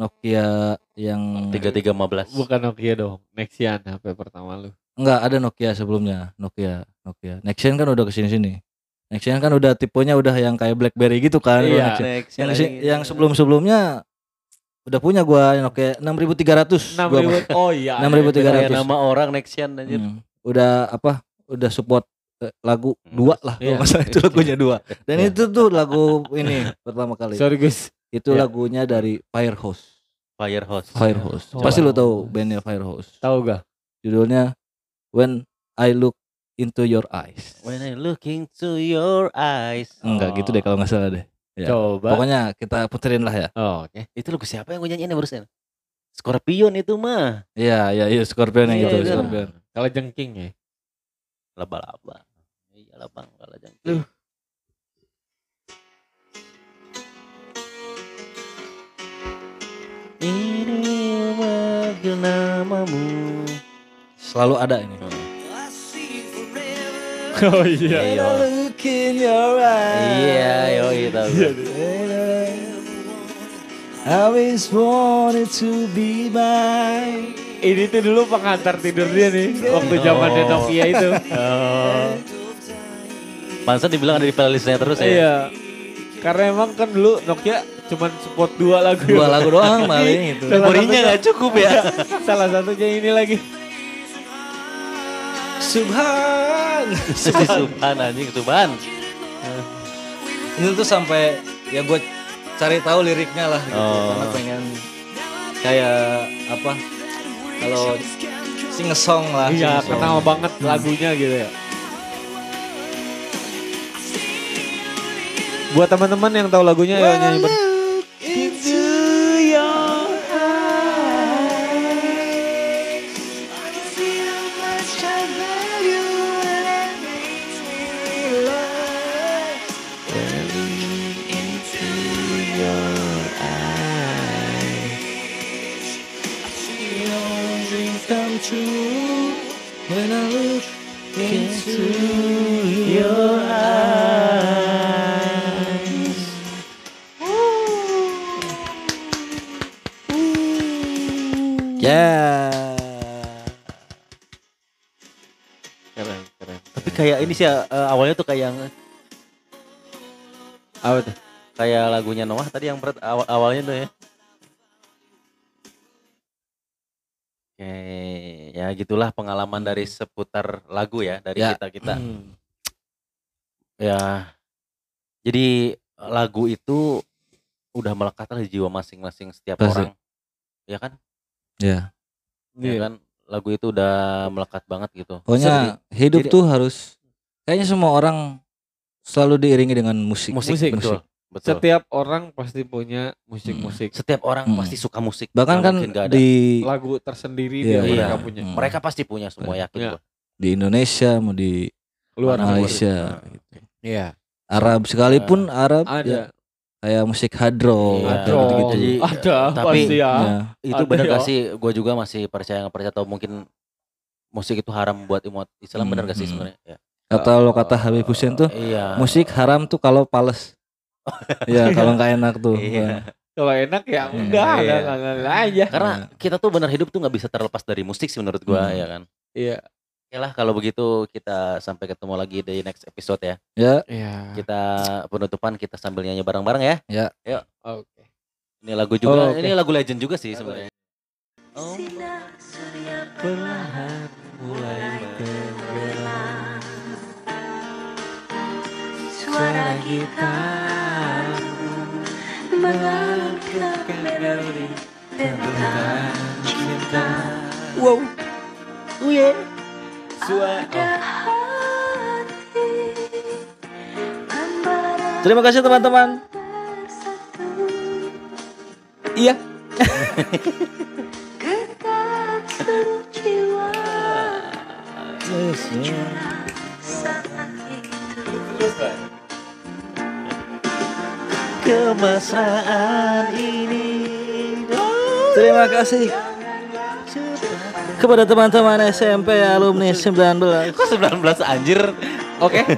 Nokia yang tiga tiga satu lima bukan Nokia dong Nexian H P pertama lu. Enggak, ada Nokia sebelumnya, Nokia, Nokia. Nexian kan udah kesini-sini. Nexian kan udah tipenya udah yang kayak BlackBerry gitu kan. Iya, Nexian. Nexian yang, yang sebelum-sebelumnya udah punya gua Nokia enam ribu tiga ratus. enam ribu Oh iya. enam ribu tiga ratus. Nama orang Nexian anjir. Hmm, udah apa? Udah support eh, lagu dua lah. Iya. Masalah itu lagunya dua. Dan itu tuh lagu ini pertama kali. Sorry guys. Itu yeah. lagunya dari Firehouse. Firehouse. Firehouse. Oh, pasti wow. lu tahu bandnya Firehouse. Tahu gak? Judulnya When I Look Into Your Eyes. When I Look Into Your Eyes. Enggak oh. gitu deh kalau nggak salah deh. Ya. Coba. Pokoknya kita puterin lah ya. Oh, oke. Okay. Itu lagu siapa yang gue nyanyiin barusan? Scorpion itu mah. Iya, iya, iya Scorpion yang itu. Scorpion. Kalau jengking ya. Laba-laba. Iya, labang kalau jengking. Uh. Ini wakil namamu. Selalu ada ini. Oh iya. Iya, yo itu. Ini tuh dulu pengantar tidur dia nih waktu zamannya Nokia itu. Pansan dibilang ada di playlistnya terus ya. Iya. Karena emang kan dulu Nokia cuman support dua lagu. Dua lagu doang paling itu. Memorinya nggak cukup ya. Salah satunya ini lagi. Subhan, Subhan anjing Subhan. Ini tuh sampai ya gue cari tahu liriknya lah, gitu. Oh. Karena pengen kayak apa? Kalau singesong lah. Iya, sing kenal banget hmm. lagunya gitu ya. Buat teman-teman yang tahu lagunya well, ya nyanyi ber- When I look into your eyes. Yeah. Keren, keren. Tapi kayak ini sih uh, awalnya tuh kayak yang apa tuh? Kayak lagunya Noah tadi yang berat awal awalnya tuh ya. Oke, ya gitulah pengalaman dari seputar lagu ya dari ya. kita-kita. Hmm. Ya. Jadi lagu itu udah melekat di jiwa masing-masing setiap Pasti. orang. Ya kan? Ya. Ya kan lagu itu udah melekat banget gitu. Pokoknya jadi, hidup jadi, tuh harus kayaknya semua orang selalu diiringi dengan musik. Musik, musik betul. Musik. Betul. Setiap orang pasti punya musik-musik. Hmm. Setiap orang hmm. pasti suka musik. Bahkan kan di lagu tersendiri yeah. dia yeah. mereka punya. Hmm. Mereka pasti punya semua yeah. yakin yeah. gua. Di Indonesia mau di luar Malaysia. Iya. Gitu. Yeah. Arab sekalipun uh, Arab ada. Ya, kayak musik hadro, yeah. hadro gitu. Jadi, ada tapi pasti ya. Ya. Itu benar gak sih? Gua juga masih percaya nggak percaya atau mungkin musik itu haram buat umat Islam hmm. benar gak sih sebenarnya? Ya. Atau lo kata Habib Hussein tuh iya. musik haram tuh kalau pales. Iya kalau nggak enak tuh iya. Kalau enak ya udah iya. aja. Karena kita tuh benar hidup tuh nggak bisa terlepas dari musik sih menurut gua hmm. ya kan. Iya. Oke lah kalau begitu kita sampai ketemu lagi di next episode ya. Ya. Yeah. Kita penutupan kita sambil nyanyi bareng-bareng ya. Ya. Yeah. Yuk. Oke. Okay. Ini lagu juga oh, okay. ini lagu legend juga sih sebenarnya. Oh. Perlahan mulai bergerak. Suara gitar melambungkan melodi tentang cinta. Wow. Oh yeah. Ada hati. Terima kasih teman-teman. Iya. Getar seluruh jiwa. Kemesraan ini. Terima kasih kepada teman-teman S M P alumni sembilan belas. Kok sembilan belas anjir? Oke. Okay.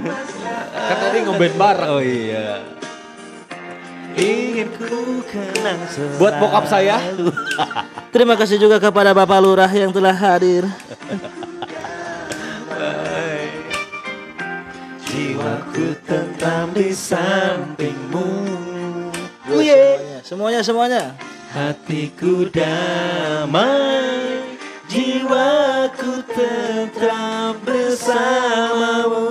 Kan tadi ngeband bareng. Oh iya. Ingin ku kenang selalu. Buat bokap saya. Terima kasih juga kepada Bapak Lurah yang telah hadir. Jiwaku tetap di sampingmu. Oh yeah. Semuanya semuanya. Hatiku damai. Jiwaku tetap bersamamu.